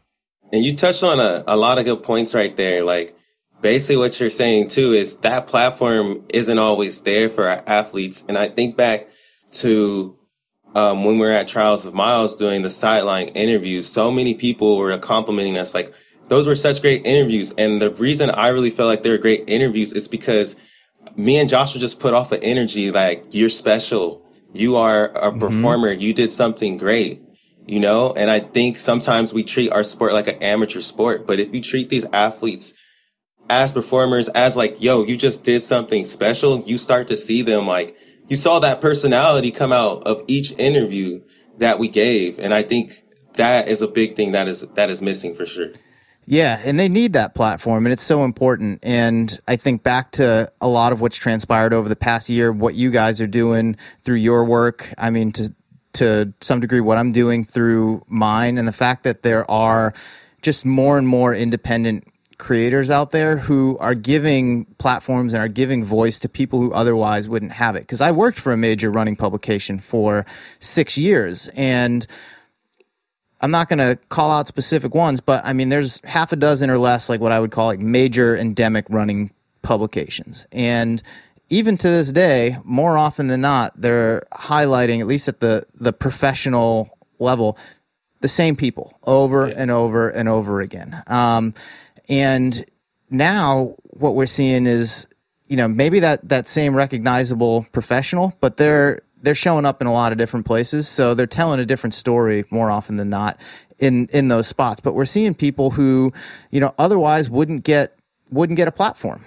And you touched on a lot of good points right there. Like, basically what you're saying too is that platform isn't always there for our athletes. And I think back to when we were at Trials of Miles doing the sideline interviews, so many people were complimenting us. Like, those were such great interviews. And the reason I really felt like they were great interviews is because me and Joshua just put off an energy like, you're special. You are a performer. You did something great, you know? And I think sometimes we treat our sport like an amateur sport. But if you treat these athletes as performers, as like, yo, you just did something special, you start to see them like, you saw that personality come out of each interview that we gave. And I think that is a big thing that is missing for sure. Yeah, and they need that platform, and it's so important. And I think back to a lot of what's transpired over the past year, what you guys are doing through your work. I mean, to some degree, what I'm doing through mine, and the fact that there are just more and more independent creators out there who are giving platforms and are giving voice to people who otherwise wouldn't have it. Because I worked for a major running publication for 6 years, and I'm not going to call out specific ones, but I mean, there's half a dozen or less, like what I would call like major endemic running publications. And even to this day, more often than not, they're highlighting, at least at the professional level, the same people over and over and over again. And now what we're seeing is, you know, maybe that same recognizable professional, but they're showing up in a lot of different places, so they're telling a different story more often than not in those spots. But we're seeing people who, you know, otherwise wouldn't get a platform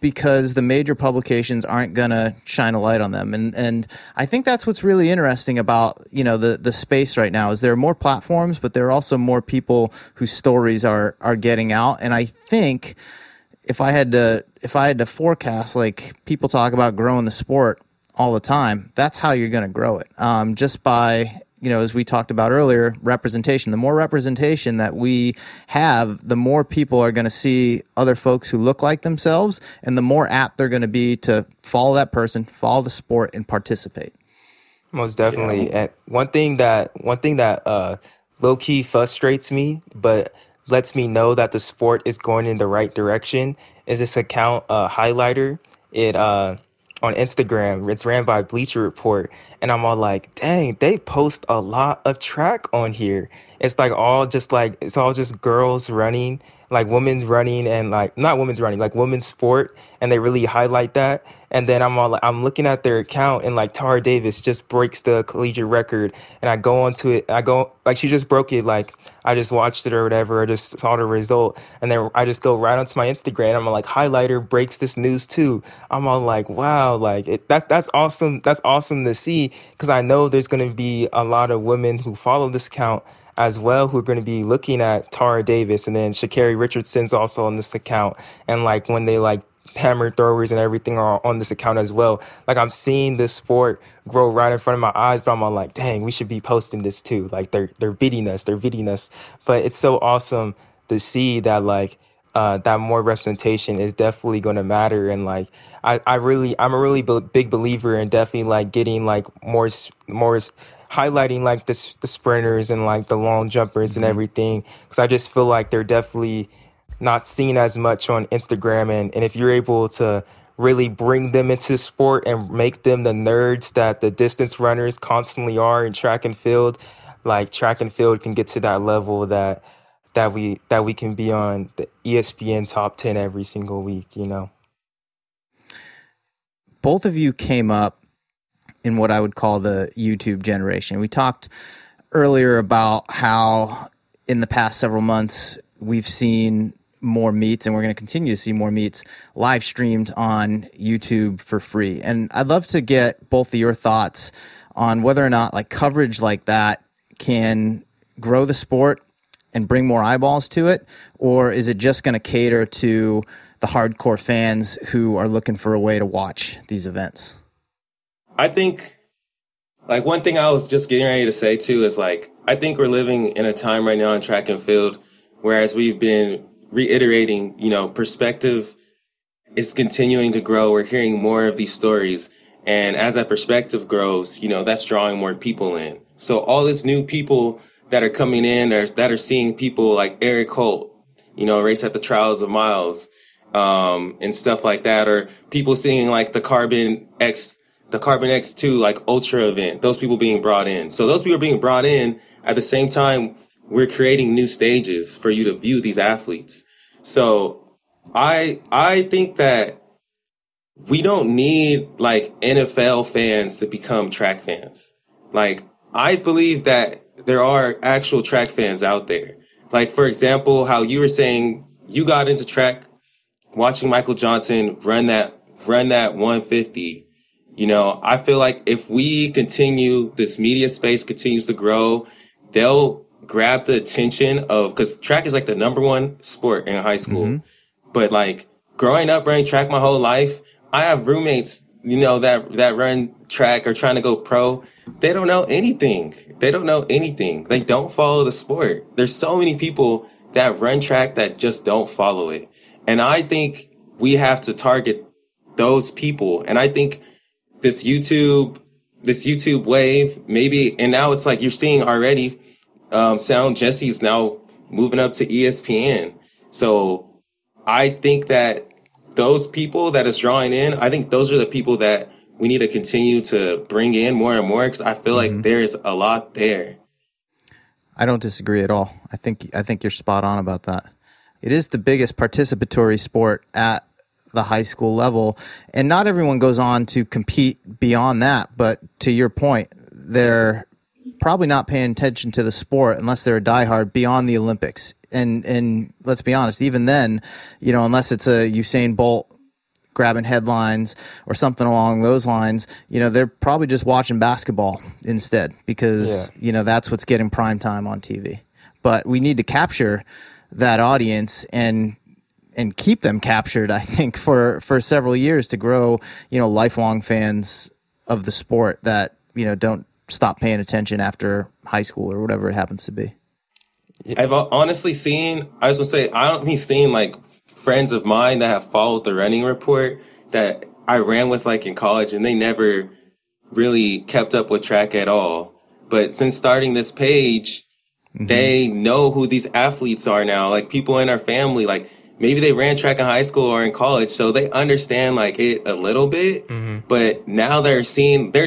because the major publications aren't going to shine a light on them. And I think that's what's really interesting about, you know, the space right now is there are more platforms, but there are also more people whose stories are getting out. And I think if I had to forecast, like, people talk about growing the sport all the time, that's how you're going to grow it. Just by, you know, as we talked about earlier, representation. The more representation that we have, the more people are going to see other folks who look like themselves, and the more apt they're going to be to follow that person, follow the sport, and participate. Most definitely. Yeah. And one thing that low key frustrates me, but lets me know that the sport is going in the right direction, is this account, Highlighter. It on Instagram, it's ran by Bleacher Report, and I'm all like, dang, they post a lot of track on here. it's like all just like, it's all just girls running, like women's running, and like not women's running, like women's sport, and they really highlight that. And then I'm all like, I'm looking at their account, and like Tara Davis just breaks the collegiate record, and I go onto it, I go like, she just broke it, like I just watched it or whatever, I just saw the result, and then I just go right onto my Instagram, I'm like, Highlighter breaks this news too. I'm all like, wow, like that's awesome. That's awesome to see, because I know there's going to be a lot of women who follow this account as well, who are going to be looking at Tara Davis, and then Sha'Carri Richardson's also on this account, and like when they like hammer throwers and everything are on this account as well. Like I'm seeing this sport grow right in front of my eyes, but I'm all like, dang, we should be posting this too. Like they're beating us. But it's so awesome to see that like that more representation is definitely going to matter. And like I'm a really big believer in definitely like getting like more highlighting like the sprinters and like the long jumpers and everything, because I just feel like they're definitely not seen as much on Instagram. And if you're able to really bring them into sport and make them the nerds that the distance runners constantly are in track and field, like track and field can get to that level that we can be on the ESPN top 10 every single week, you know. Both of you came up in what I would call the YouTube generation. We talked earlier about how in the past several months we've seen more meets, and we're going to continue to see more meets live streamed on YouTube for free. And I'd love to get both of your thoughts on whether or not like coverage like that can grow the sport and bring more eyeballs to it, or is it just going to cater to the hardcore fans who are looking for a way to watch these events? I think like one thing I was just getting ready to say too is like, I think we're living in a time right now in track and field, whereas we've been reiterating, you know, perspective is continuing to grow. We're hearing more of these stories. And as that perspective grows, you know, that's drawing more people in. So all this new people that are coming in or that are seeing people like Eric Holt, you know, race at the Trials of Miles, and stuff like that, or people seeing like the Carbon X2, like ultra event, those people being brought in. So those people are being brought in at the same time. We're creating new stages for you to view these athletes. So I think that we don't need like NFL fans to become track fans. Like I believe that there are actual track fans out there. Like for example, how you were saying you got into track watching Michael Johnson run that 150. You know, I feel like if we continue, this media space continues to grow, they'll grab the attention of, because track is like the number one sport in high school. Mm-hmm. But like growing up running track my whole life, I have roommates, you know, that run track or trying to go pro. They don't know anything. They don't follow the sport. There's so many people that run track that just don't follow it. And I think we have to target those people. And I think this YouTube wave, maybe, and now it's like you're seeing already, Sound Jesse is now moving up to ESPN. So I think that those people that is drawing in, I think those are the people that we need to continue to bring in more and more, because I feel like there's a lot there. I don't disagree at all. I think you're spot on about that. It is the biggest participatory sport at the high school level, and not everyone goes on to compete beyond that. But to your point, they're probably not paying attention to the sport unless they're a diehard beyond the Olympics. And let's be honest, even then, you know, unless it's a Usain Bolt grabbing headlines or something along those lines, you know, they're probably just watching basketball instead, because, you know, that's what's getting prime time on TV. But we need to capture that audience and keep them captured, I think, for several years to grow, you know, lifelong fans of the sport that, you know, don't stop paying attention after high school or whatever it happens to be. I've honestly seen, I was going to say, I don't mean seeing like friends of mine that have followed the Running Report that I ran with like in college, and they never really kept up with track at all. But since starting this page, they know who these athletes are now. Like people in our family, like maybe they ran track in high school or in college, so they understand like it a little bit. Mm-hmm. But now they're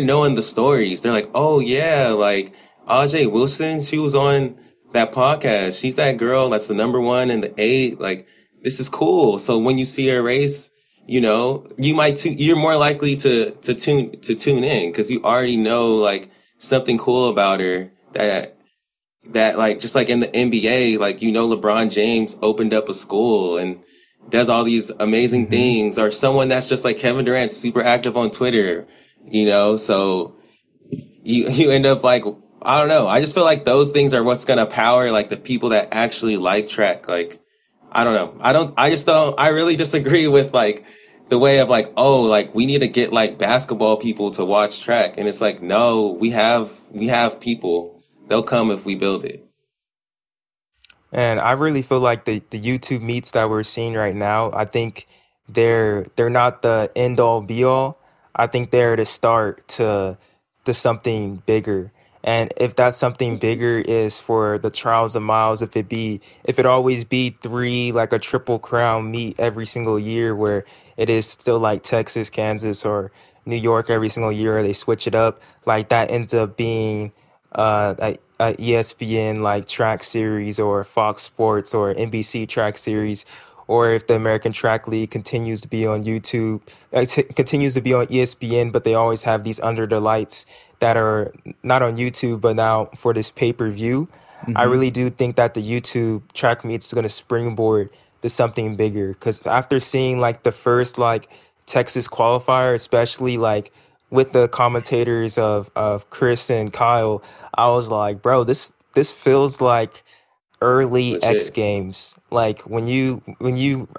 knowing the stories. They're like, oh yeah, like Ajay Wilson, she was on that podcast. She's that girl that's the number one and the eight. Like, this is cool. So when you see her race, you know, you might you're more likely to tune in because you already know like something cool about her that like, just like in the NBA, like, you know, LeBron James opened up a school and does all these amazing things, or someone that's just like Kevin Durant, super active on Twitter, you know? So you end up like, I don't know. I just feel like those things are what's going to power like the people that actually like track. Like, I don't know. I really disagree with like the way of like, oh, like we need to get like basketball people to watch track. And it's like, no, we have people. They'll come if we build it. And I really feel like the YouTube meets that we're seeing right now, I think they're not the end all be all. I think they're the start to something bigger. And if that something bigger is for the Trials of Miles, if it always be three, like a triple crown meet every single year, where it is still like Texas, Kansas, or New York every single year, they switch it up, like that ends up being a ESPN like track series, or Fox Sports or NBC track series, or if the American Track League continues to be on YouTube, continues to be on ESPN, but they always have these under the lights that are not on YouTube, but now for this pay-per-view. Mm-hmm. I really do think that the YouTube track meets is going to springboard to something bigger. Because after seeing like the first like Texas qualifier, especially like with the commentators of Chris and Kyle, I was like, bro, this feels like early legit X Games. Like when you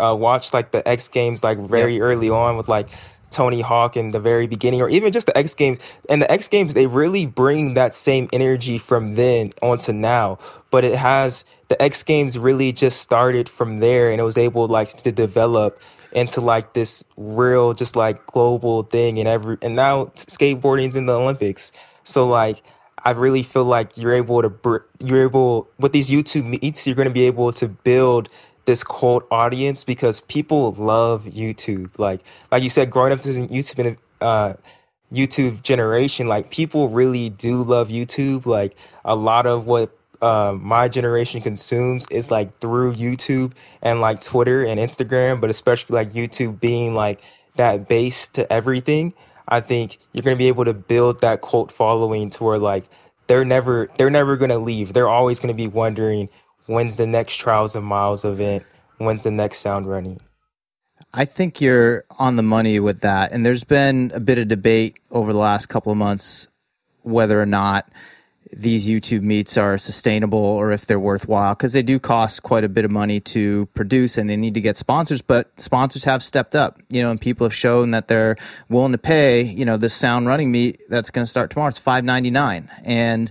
watch like the X Games, like very early on with like Tony Hawk in the very beginning, or even just the X Games. And the X Games, they really bring that same energy from then on to now. But it has, the X Games really just started from there, and it was able like to develop into like this real, just like global thing. And now skateboarding's in the Olympics. So like, I really feel like you're able with these YouTube meets, you're going to be able to build this cult audience, because people love YouTube. Like you said, growing up to YouTube YouTube generation, like people really do love YouTube. Like a lot of what my generation consumes is like through YouTube and like Twitter and Instagram, but especially like YouTube being like that base to everything. I think you're going to be able to build that cult following to where like they're never going to leave. They're always going to be wondering, when's the next Trials of Miles event? When's the next Sound Running? I think you're on the money with that. And there's been a bit of debate over the last couple of months whether or not these YouTube meets are sustainable or if they're worthwhile, because they do cost quite a bit of money to produce and they need to get sponsors, but sponsors have stepped up, you know, and people have shown that they're willing to pay. You know, this Sound Running meet that's going to start tomorrow, it's $5.99. And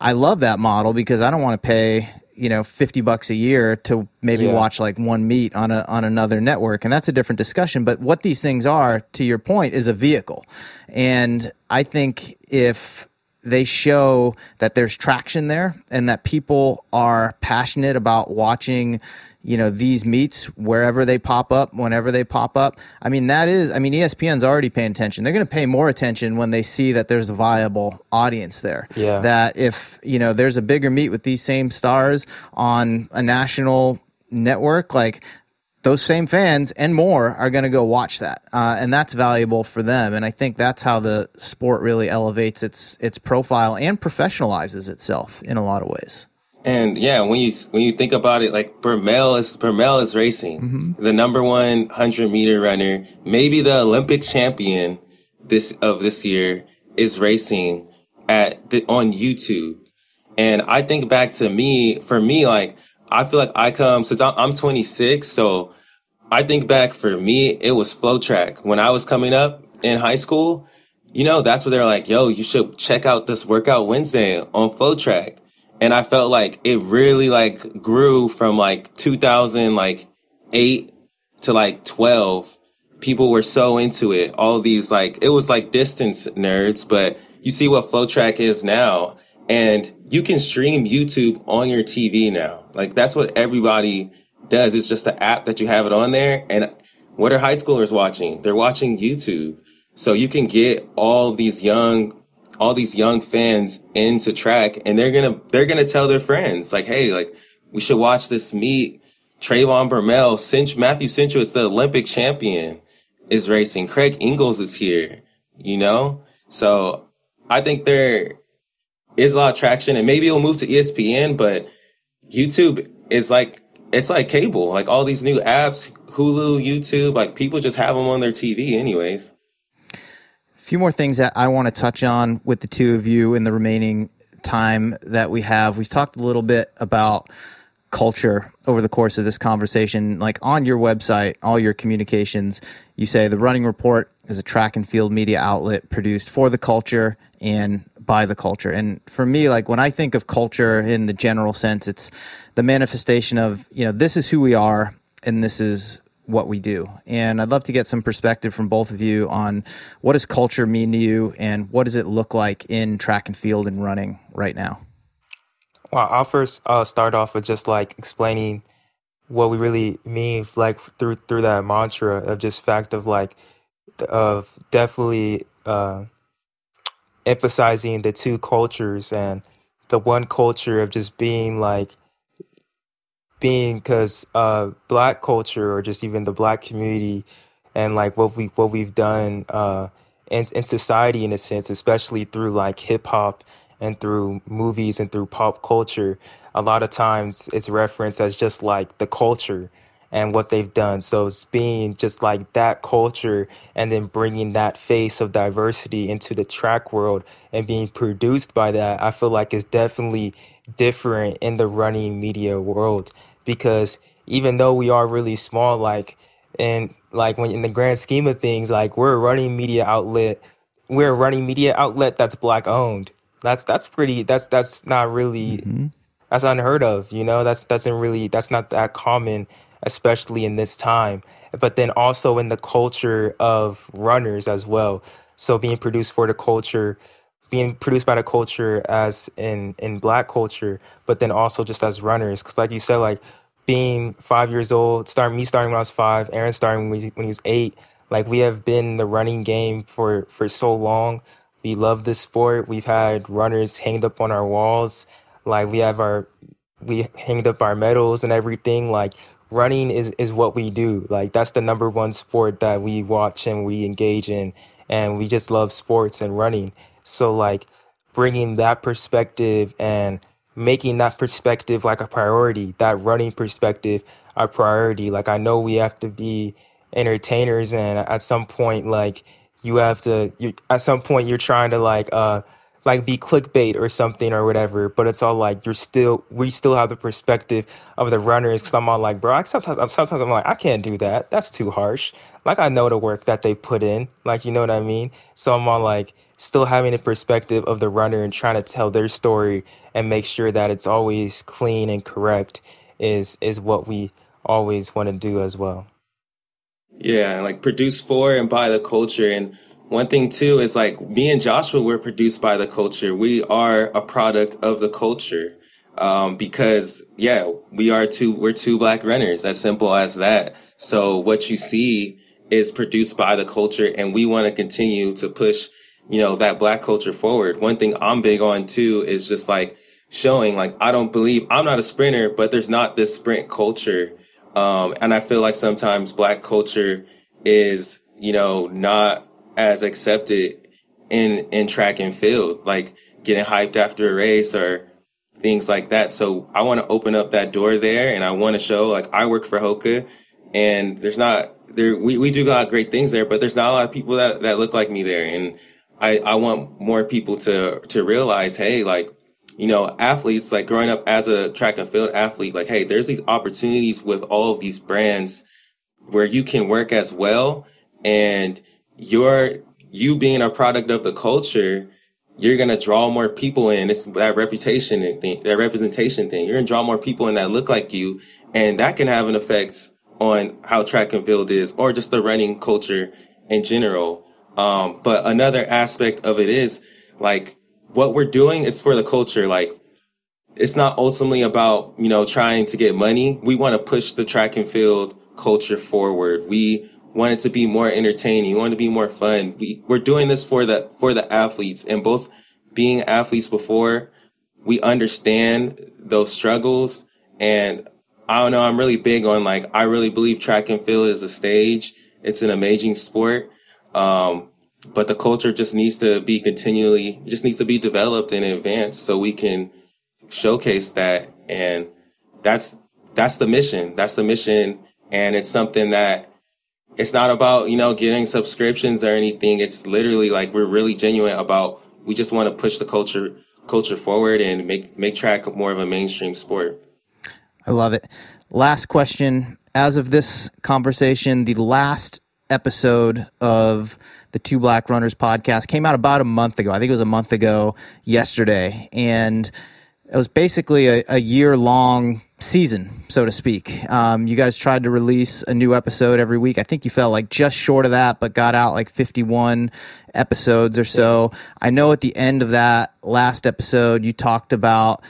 I love that model because I don't want to pay, you know, $50 a year to maybe watch like one meet on another network. And that's a different discussion. But what these things are, to your point, is a vehicle. And I think if they show that there's traction there and that people are passionate about watching, you know, these meets wherever they pop up, whenever they pop up. I mean, ESPN's already paying attention. They're going to pay more attention when they see that there's a viable audience there. Yeah. That if, you know, there's a bigger meet with these same stars on a national network, like those same fans and more are going to go watch that. And that's valuable for them. And I think that's how the sport really elevates its profile and professionalizes itself in a lot of ways. And yeah, when you think about it, like Bermel is racing, the number 100-meter runner, maybe the Olympic champion this year, is racing on YouTube. And I think back to for me, like I feel like I'm 26, so I think back for me, it was FloTrack when I was coming up in high school. You know, that's where they're like, "Yo, you should check out this Workout Wednesday on FloTrack." And I felt like it really like grew from like 2008 to like 12. People were so into it. All these like, it was like distance nerds, but you see what FloTrack is now, and you can stream YouTube on your TV now. Like that's what everybody does. It's just the app that you have it on there. And what are high schoolers watching? They're watching YouTube. So you can get all these young all these young fans into track, and they're gonna tell their friends, like, hey, like, we should watch this meet. Trayvon Bermel, Matthew Centrowitz, the Olympic champion, is racing. Craig Ingalls is here, you know? So I think there is a lot of traction, and maybe it'll move to ESPN, but YouTube is like, it's like cable. Like, all these new apps, Hulu, YouTube, like, people just have them on their TV anyways. A few more things that I want to touch on with the two of you in the remaining time that we have. We've talked a little bit about culture over the course of this conversation. Like, on your website, all your communications, you say the Running Report is a track and field media outlet produced for the culture and by the culture. And for me, like, when I think of culture in the general sense, it's the manifestation of, you know, this is who we are and this is what we do. And I'd love to get some perspective from both of you on what does culture mean to you and what does it look like in track and field and running right now? Well, I'll first start off with just like explaining what we really mean, like through that mantra of just fact of like of definitely emphasizing the two cultures, and the one culture of just being like being, because Black culture, or just even the Black community, and like what we've done in society in a sense, especially through like hip hop. And through movies and through pop culture, a lot of times it's referenced as just like the culture and what they've done. So it's being just like that culture and then bringing that face of diversity into the track world and being produced by that. I feel like it's definitely different in the running media world, because even though we are really small, like, and like when in the grand scheme of things, like we're a running media outlet that's Black owned. That's not really mm-hmm. That's unheard of, you know, that's not that common, especially in this time, but then also in the culture of runners as well. So being produced by the culture as in Black culture, but then also just as runners. Cause like you said, like being 5 years old, starting when I was 5, Aaron starting when he was 8, like we have been in the running game for so long. We love this sport. We've had runners hanged up on our walls. Like we hanged up our medals and everything. Like running is what we do. Like that's the number one sport that we watch and we engage in. And we just love sports and running. So like bringing that perspective and making that perspective like a priority, that running perspective, a priority. Like I know we have to be entertainers, and at some point, like, you're trying to like be clickbait or something or whatever, but it's all like we still have the perspective of the runners. Cause I'm all like, bro, sometimes I'm like, I can't do that. That's too harsh. Like I know the work that they put in, like, you know what I mean? So I'm all like still having the perspective of the runner and trying to tell their story and make sure that it's always clean and correct is what we always want to do as well. Yeah, like produced for and by the culture. And one thing too is like me and Joshua were produced by the culture. We are a product of the culture. Because yeah, we're two Black runners, as simple as that. So what you see is produced by the culture, and we want to continue to push, you know, that Black culture forward. One thing I'm big on too is just like showing, like, I'm not a sprinter, but there's not this sprint culture. And I feel like sometimes Black culture is, you know, not as accepted in track and field, like getting hyped after a race or things like that. So I want to open up that door there, and I want to show, like, I work for Hoka, and we do a lot of great things there, but there's not a lot of people that look like me there. And I want more people to realize, hey, like, you know, athletes, like growing up as a track and field athlete, like, hey, there's these opportunities with all of these brands where you can work as well. And you being a product of the culture, you're going to draw more people in. It's that representation thing. You're going to draw more people in that look like you. And that can have an effect on how track and field is, or just the running culture in general. But another aspect of it is like, what we're doing is for the culture. Like, it's not ultimately about, you know, trying to get money. We want to push the track and field culture forward. We want it to be more entertaining. We want it to be more fun. We're doing this for the athletes, and both being athletes before, we understand those struggles. And I don't know, I'm really big on, like, I really believe track and field is a stage. It's an amazing sport. But the culture just needs to be continually, just needs to be developed and advanced so we can showcase that. And that's the mission. That's the mission. And it's something that it's not about, you know, getting subscriptions or anything. It's literally like we're really genuine about, we just want to push the culture forward and make track more of a mainstream sport. I love it. Last question. As of this conversation, the last episode of the Two Black Runners podcast came out about a month ago. I think it was a month ago yesterday. And it was basically a year-long season, so to speak. You guys tried to release a new episode every week. I think you fell like just short of that, but got out like 51 episodes or so. I know at the end of that last episode, you talked about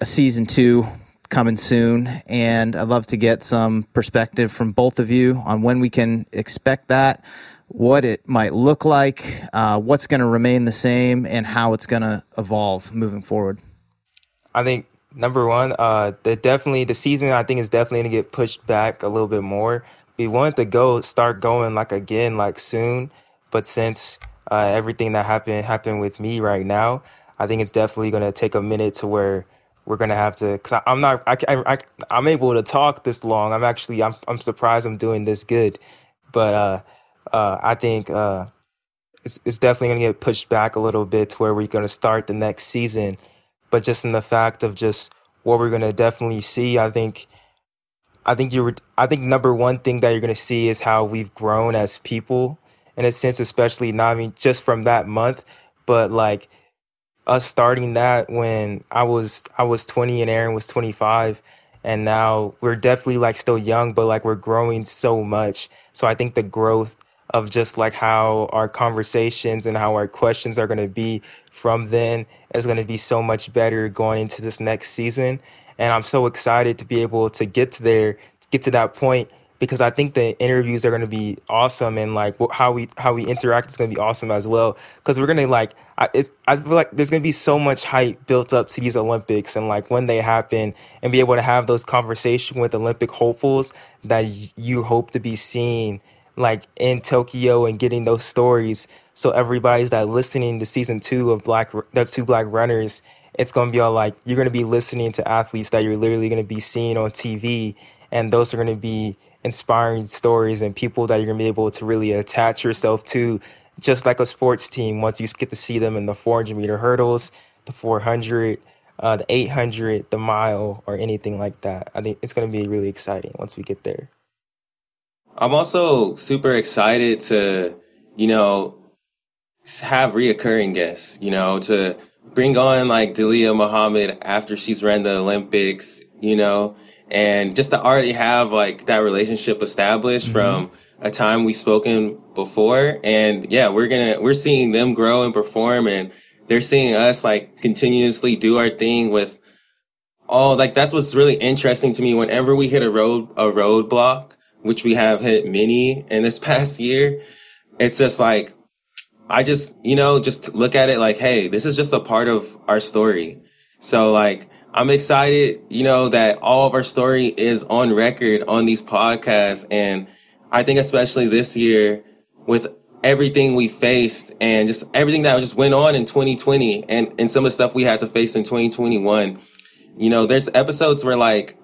a season 2 coming soon, and I'd love to get some perspective from both of you on when we can expect that, what it might look like, what's going to remain the same, and how it's going to evolve moving forward. I think number one, the season I think is definitely going to get pushed back a little bit more. We wanted to start going again soon, but since everything that happened with me right now, I think it's definitely going to take a minute to where we're going to have to, because I'm able to talk this long. I'm surprised I'm doing this good, but I think it's definitely going to get pushed back a little bit to where we're going to start the next season. But just in the fact of just what we're going to definitely see, I think number one thing that you're going to see is how we've grown as people in a sense, especially just from that month, but us starting that when I was 20 and Aaron was 25, and now we're definitely still young, but we're growing so much. So I think the growth of just how our conversations and how our questions are going to be from then is going to be so much better going into this next season. And I'm so excited to be able to get to that point, because I think the interviews are going to be awesome, and how we interact is going to be awesome as well. Because we're going to I feel like there's going to be so much hype built up to these Olympics, and when they happen, and be able to have those conversations with Olympic hopefuls that you hope to be seeing in Tokyo, and getting those stories. So everybody's that listening to season 2 of the Two Black Runners, it's going to be all you're going to be listening to athletes that you're literally going to be seeing on TV, and those are going to be inspiring stories and people that you're going to be able to really attach yourself to, just like a sports team. Once you get to see them in the 400-meter hurdles, the 400, the 800, the mile, or anything like that. I think it's going to be really exciting once we get there. I'm also super excited to, have reoccurring guests, to bring on Dalia Muhammad after she's run the Olympics, and just to already have that relationship established from a time we've spoken before. And yeah, we're seeing them grow and perform, and they're seeing us continuously do our thing with all, that's what's really interesting to me. Whenever we hit a roadblock, which we have hit many in this past year, it's just I just, just look at it hey, this is just a part of our story. So I'm excited, that all of our story is on record on these podcasts. And I think especially this year, with everything we faced and just everything that just went on in 2020 and some of the stuff we had to face in 2021, there's episodes where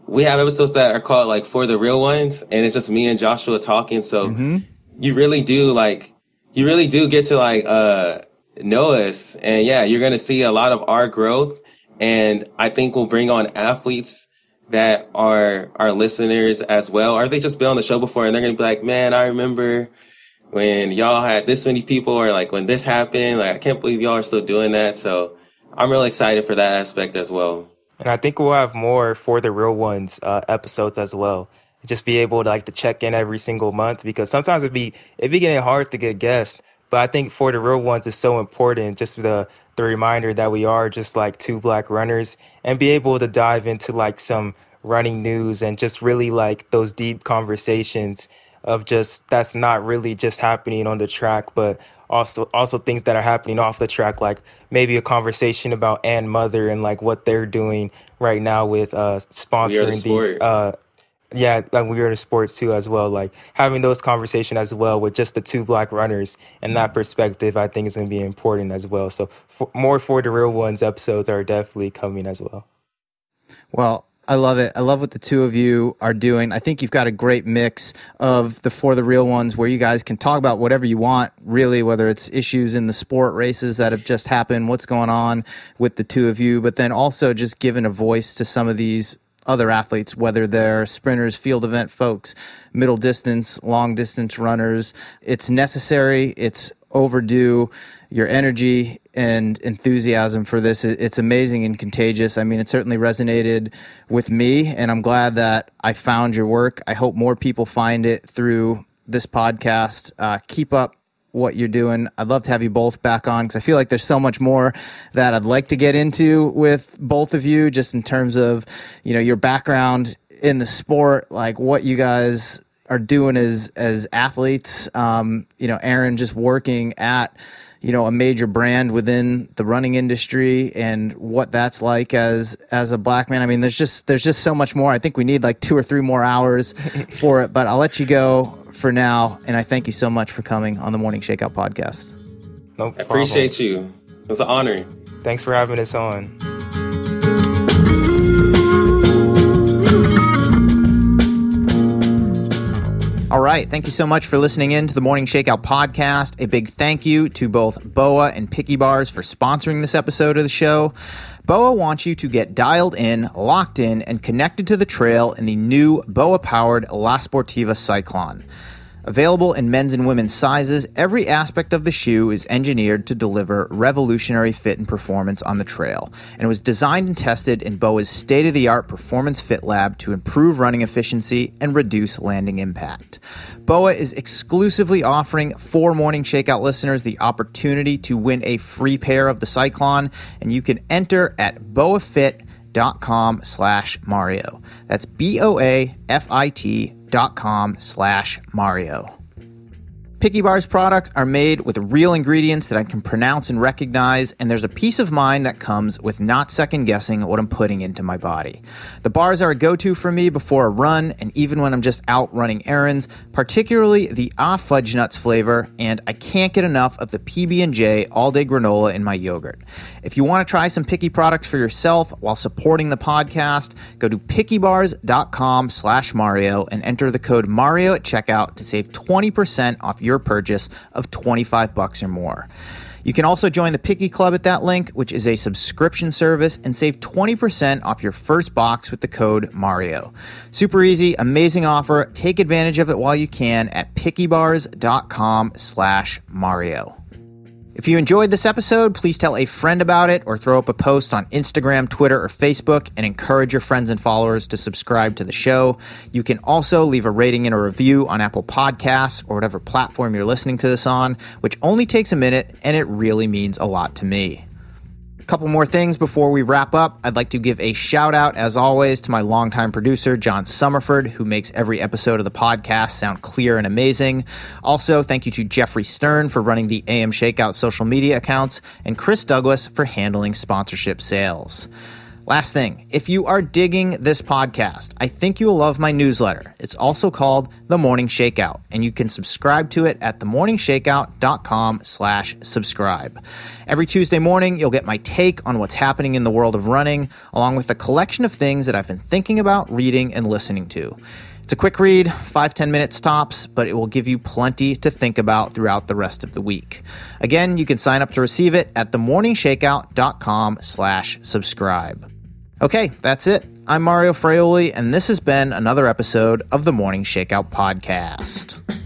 we have episodes that are called For the Real Ones, and it's just me and Joshua talking. So you really do get to know us. And yeah, you're going to see a lot of our growth. And I think we'll bring on athletes that are our listeners as well. Or they just been on the show before, and they're going to be man, I remember when y'all had this many people, or when this happened, I can't believe y'all are still doing that. So I'm really excited for that aspect as well. And I think we'll have more For the Real Ones episodes as well. Just be able to to check in every single month, because sometimes it'd be getting hard to get guests. But I think For the Real Ones is so important, just the reminder that we are just two Black runners, and be able to dive into some running news and just really those deep conversations of just that's not really just happening on the track, but also things that are happening off the track, like maybe a conversation about Ann Mother and like what they're doing right now with sponsoring these. Like We Are the Sport too as well. Like having those conversations as well with just the two black runners and that perspective, I think is going to be important as well. So more For the Real Ones episodes are definitely coming as well. Well, I love it. I love what the two of you are doing. I think you've got a great mix of the For the Real Ones where you guys can talk about whatever you want, really, whether it's issues in the sport, races that have just happened, what's going on with the two of you, but then also just giving a voice to some of these other athletes, whether they're sprinters, field event folks, middle distance, long distance runners. It's necessary. It's overdue. Your energy and enthusiasm for this, it's amazing and contagious. I mean, it certainly resonated with me, and I'm glad that I found your work. I hope more people find it through this podcast. Keep up what you're doing. I'd love to have you both back on because I feel like there's so much more that I'd like to get into with both of you, just in terms of, you know, your background in the sport, like what you guys are doing as athletes. You know, Aaron just working at, you know, a major brand within the running industry and what that's like as a black man. I mean, there's just so much more. I think we need like 2 or 3 more hours for it, but I'll let you go for now. And I thank you so much for coming on the Morning Shakeout podcast. No problem. I appreciate you. It was an honor. Thanks for having us on. All right. Thank you so much for listening in to the Morning Shakeout podcast. A big thank you to both BOA and Picky Bars for sponsoring this episode of the show. BOA wants you to get dialed in, locked in, and connected to the trail in the new BOA-powered La Sportiva Cyklon. Available in men's and women's sizes, every aspect of the shoe is engineered to deliver revolutionary fit and performance on the trail, and it was designed and tested in BOA's state-of-the-art Performance Fit Lab to improve running efficiency and reduce landing impact. BOA is exclusively offering 4 Morning Shakeout listeners the opportunity to win a free pair of the Cyclone, and you can enter at boafit.com/Mario. That's BOAFIT.com/Mario. Picky Bars products are made with real ingredients that I can pronounce and recognize, and there's a peace of mind that comes with not second-guessing what I'm putting into my body. The bars are a go-to for me before a run and even when I'm just out running errands, particularly the Fudge Nuts flavor, and I can't get enough of the PB&J all-day granola in my yogurt. If you want to try some Picky products for yourself while supporting the podcast, go to pickybars.com/Mario and enter the code Mario at checkout to save 20% off your purchase of $25 or more. You can also join the Picky Club at that link, which is a subscription service, and save 20% off your first box with the code Mario. Super easy, amazing offer. Take advantage of it while you can at pickybars.com/Mario. If you enjoyed this episode, please tell a friend about it or throw up a post on Instagram, Twitter, or Facebook and encourage your friends and followers to subscribe to the show. You can also leave a rating and a review on Apple Podcasts or whatever platform you're listening to this on, which only takes a minute and it really means a lot to me. A couple more things before we wrap up. I'd like to give a shout out, as always, to my longtime producer, John Summerford, who makes every episode of the podcast sound clear and amazing. Also, thank you to Jeffrey Stern for running the AM Shakeout social media accounts and Chris Douglas for handling sponsorship sales. Last thing, if you are digging this podcast, I think you'll love my newsletter. It's also called The Morning Shakeout, and you can subscribe to it at themorningshakeout.com/subscribe. Every Tuesday morning, you'll get my take on what's happening in the world of running, along with a collection of things that I've been thinking about, reading, and listening to. It's a quick read, 5-10 minutes tops, but it will give you plenty to think about throughout the rest of the week. Again, you can sign up to receive it at themorningshakeout.com/subscribe. Okay, that's it. I'm Mario Fraioli, and this has been another episode of the Morning Shakeout Podcast.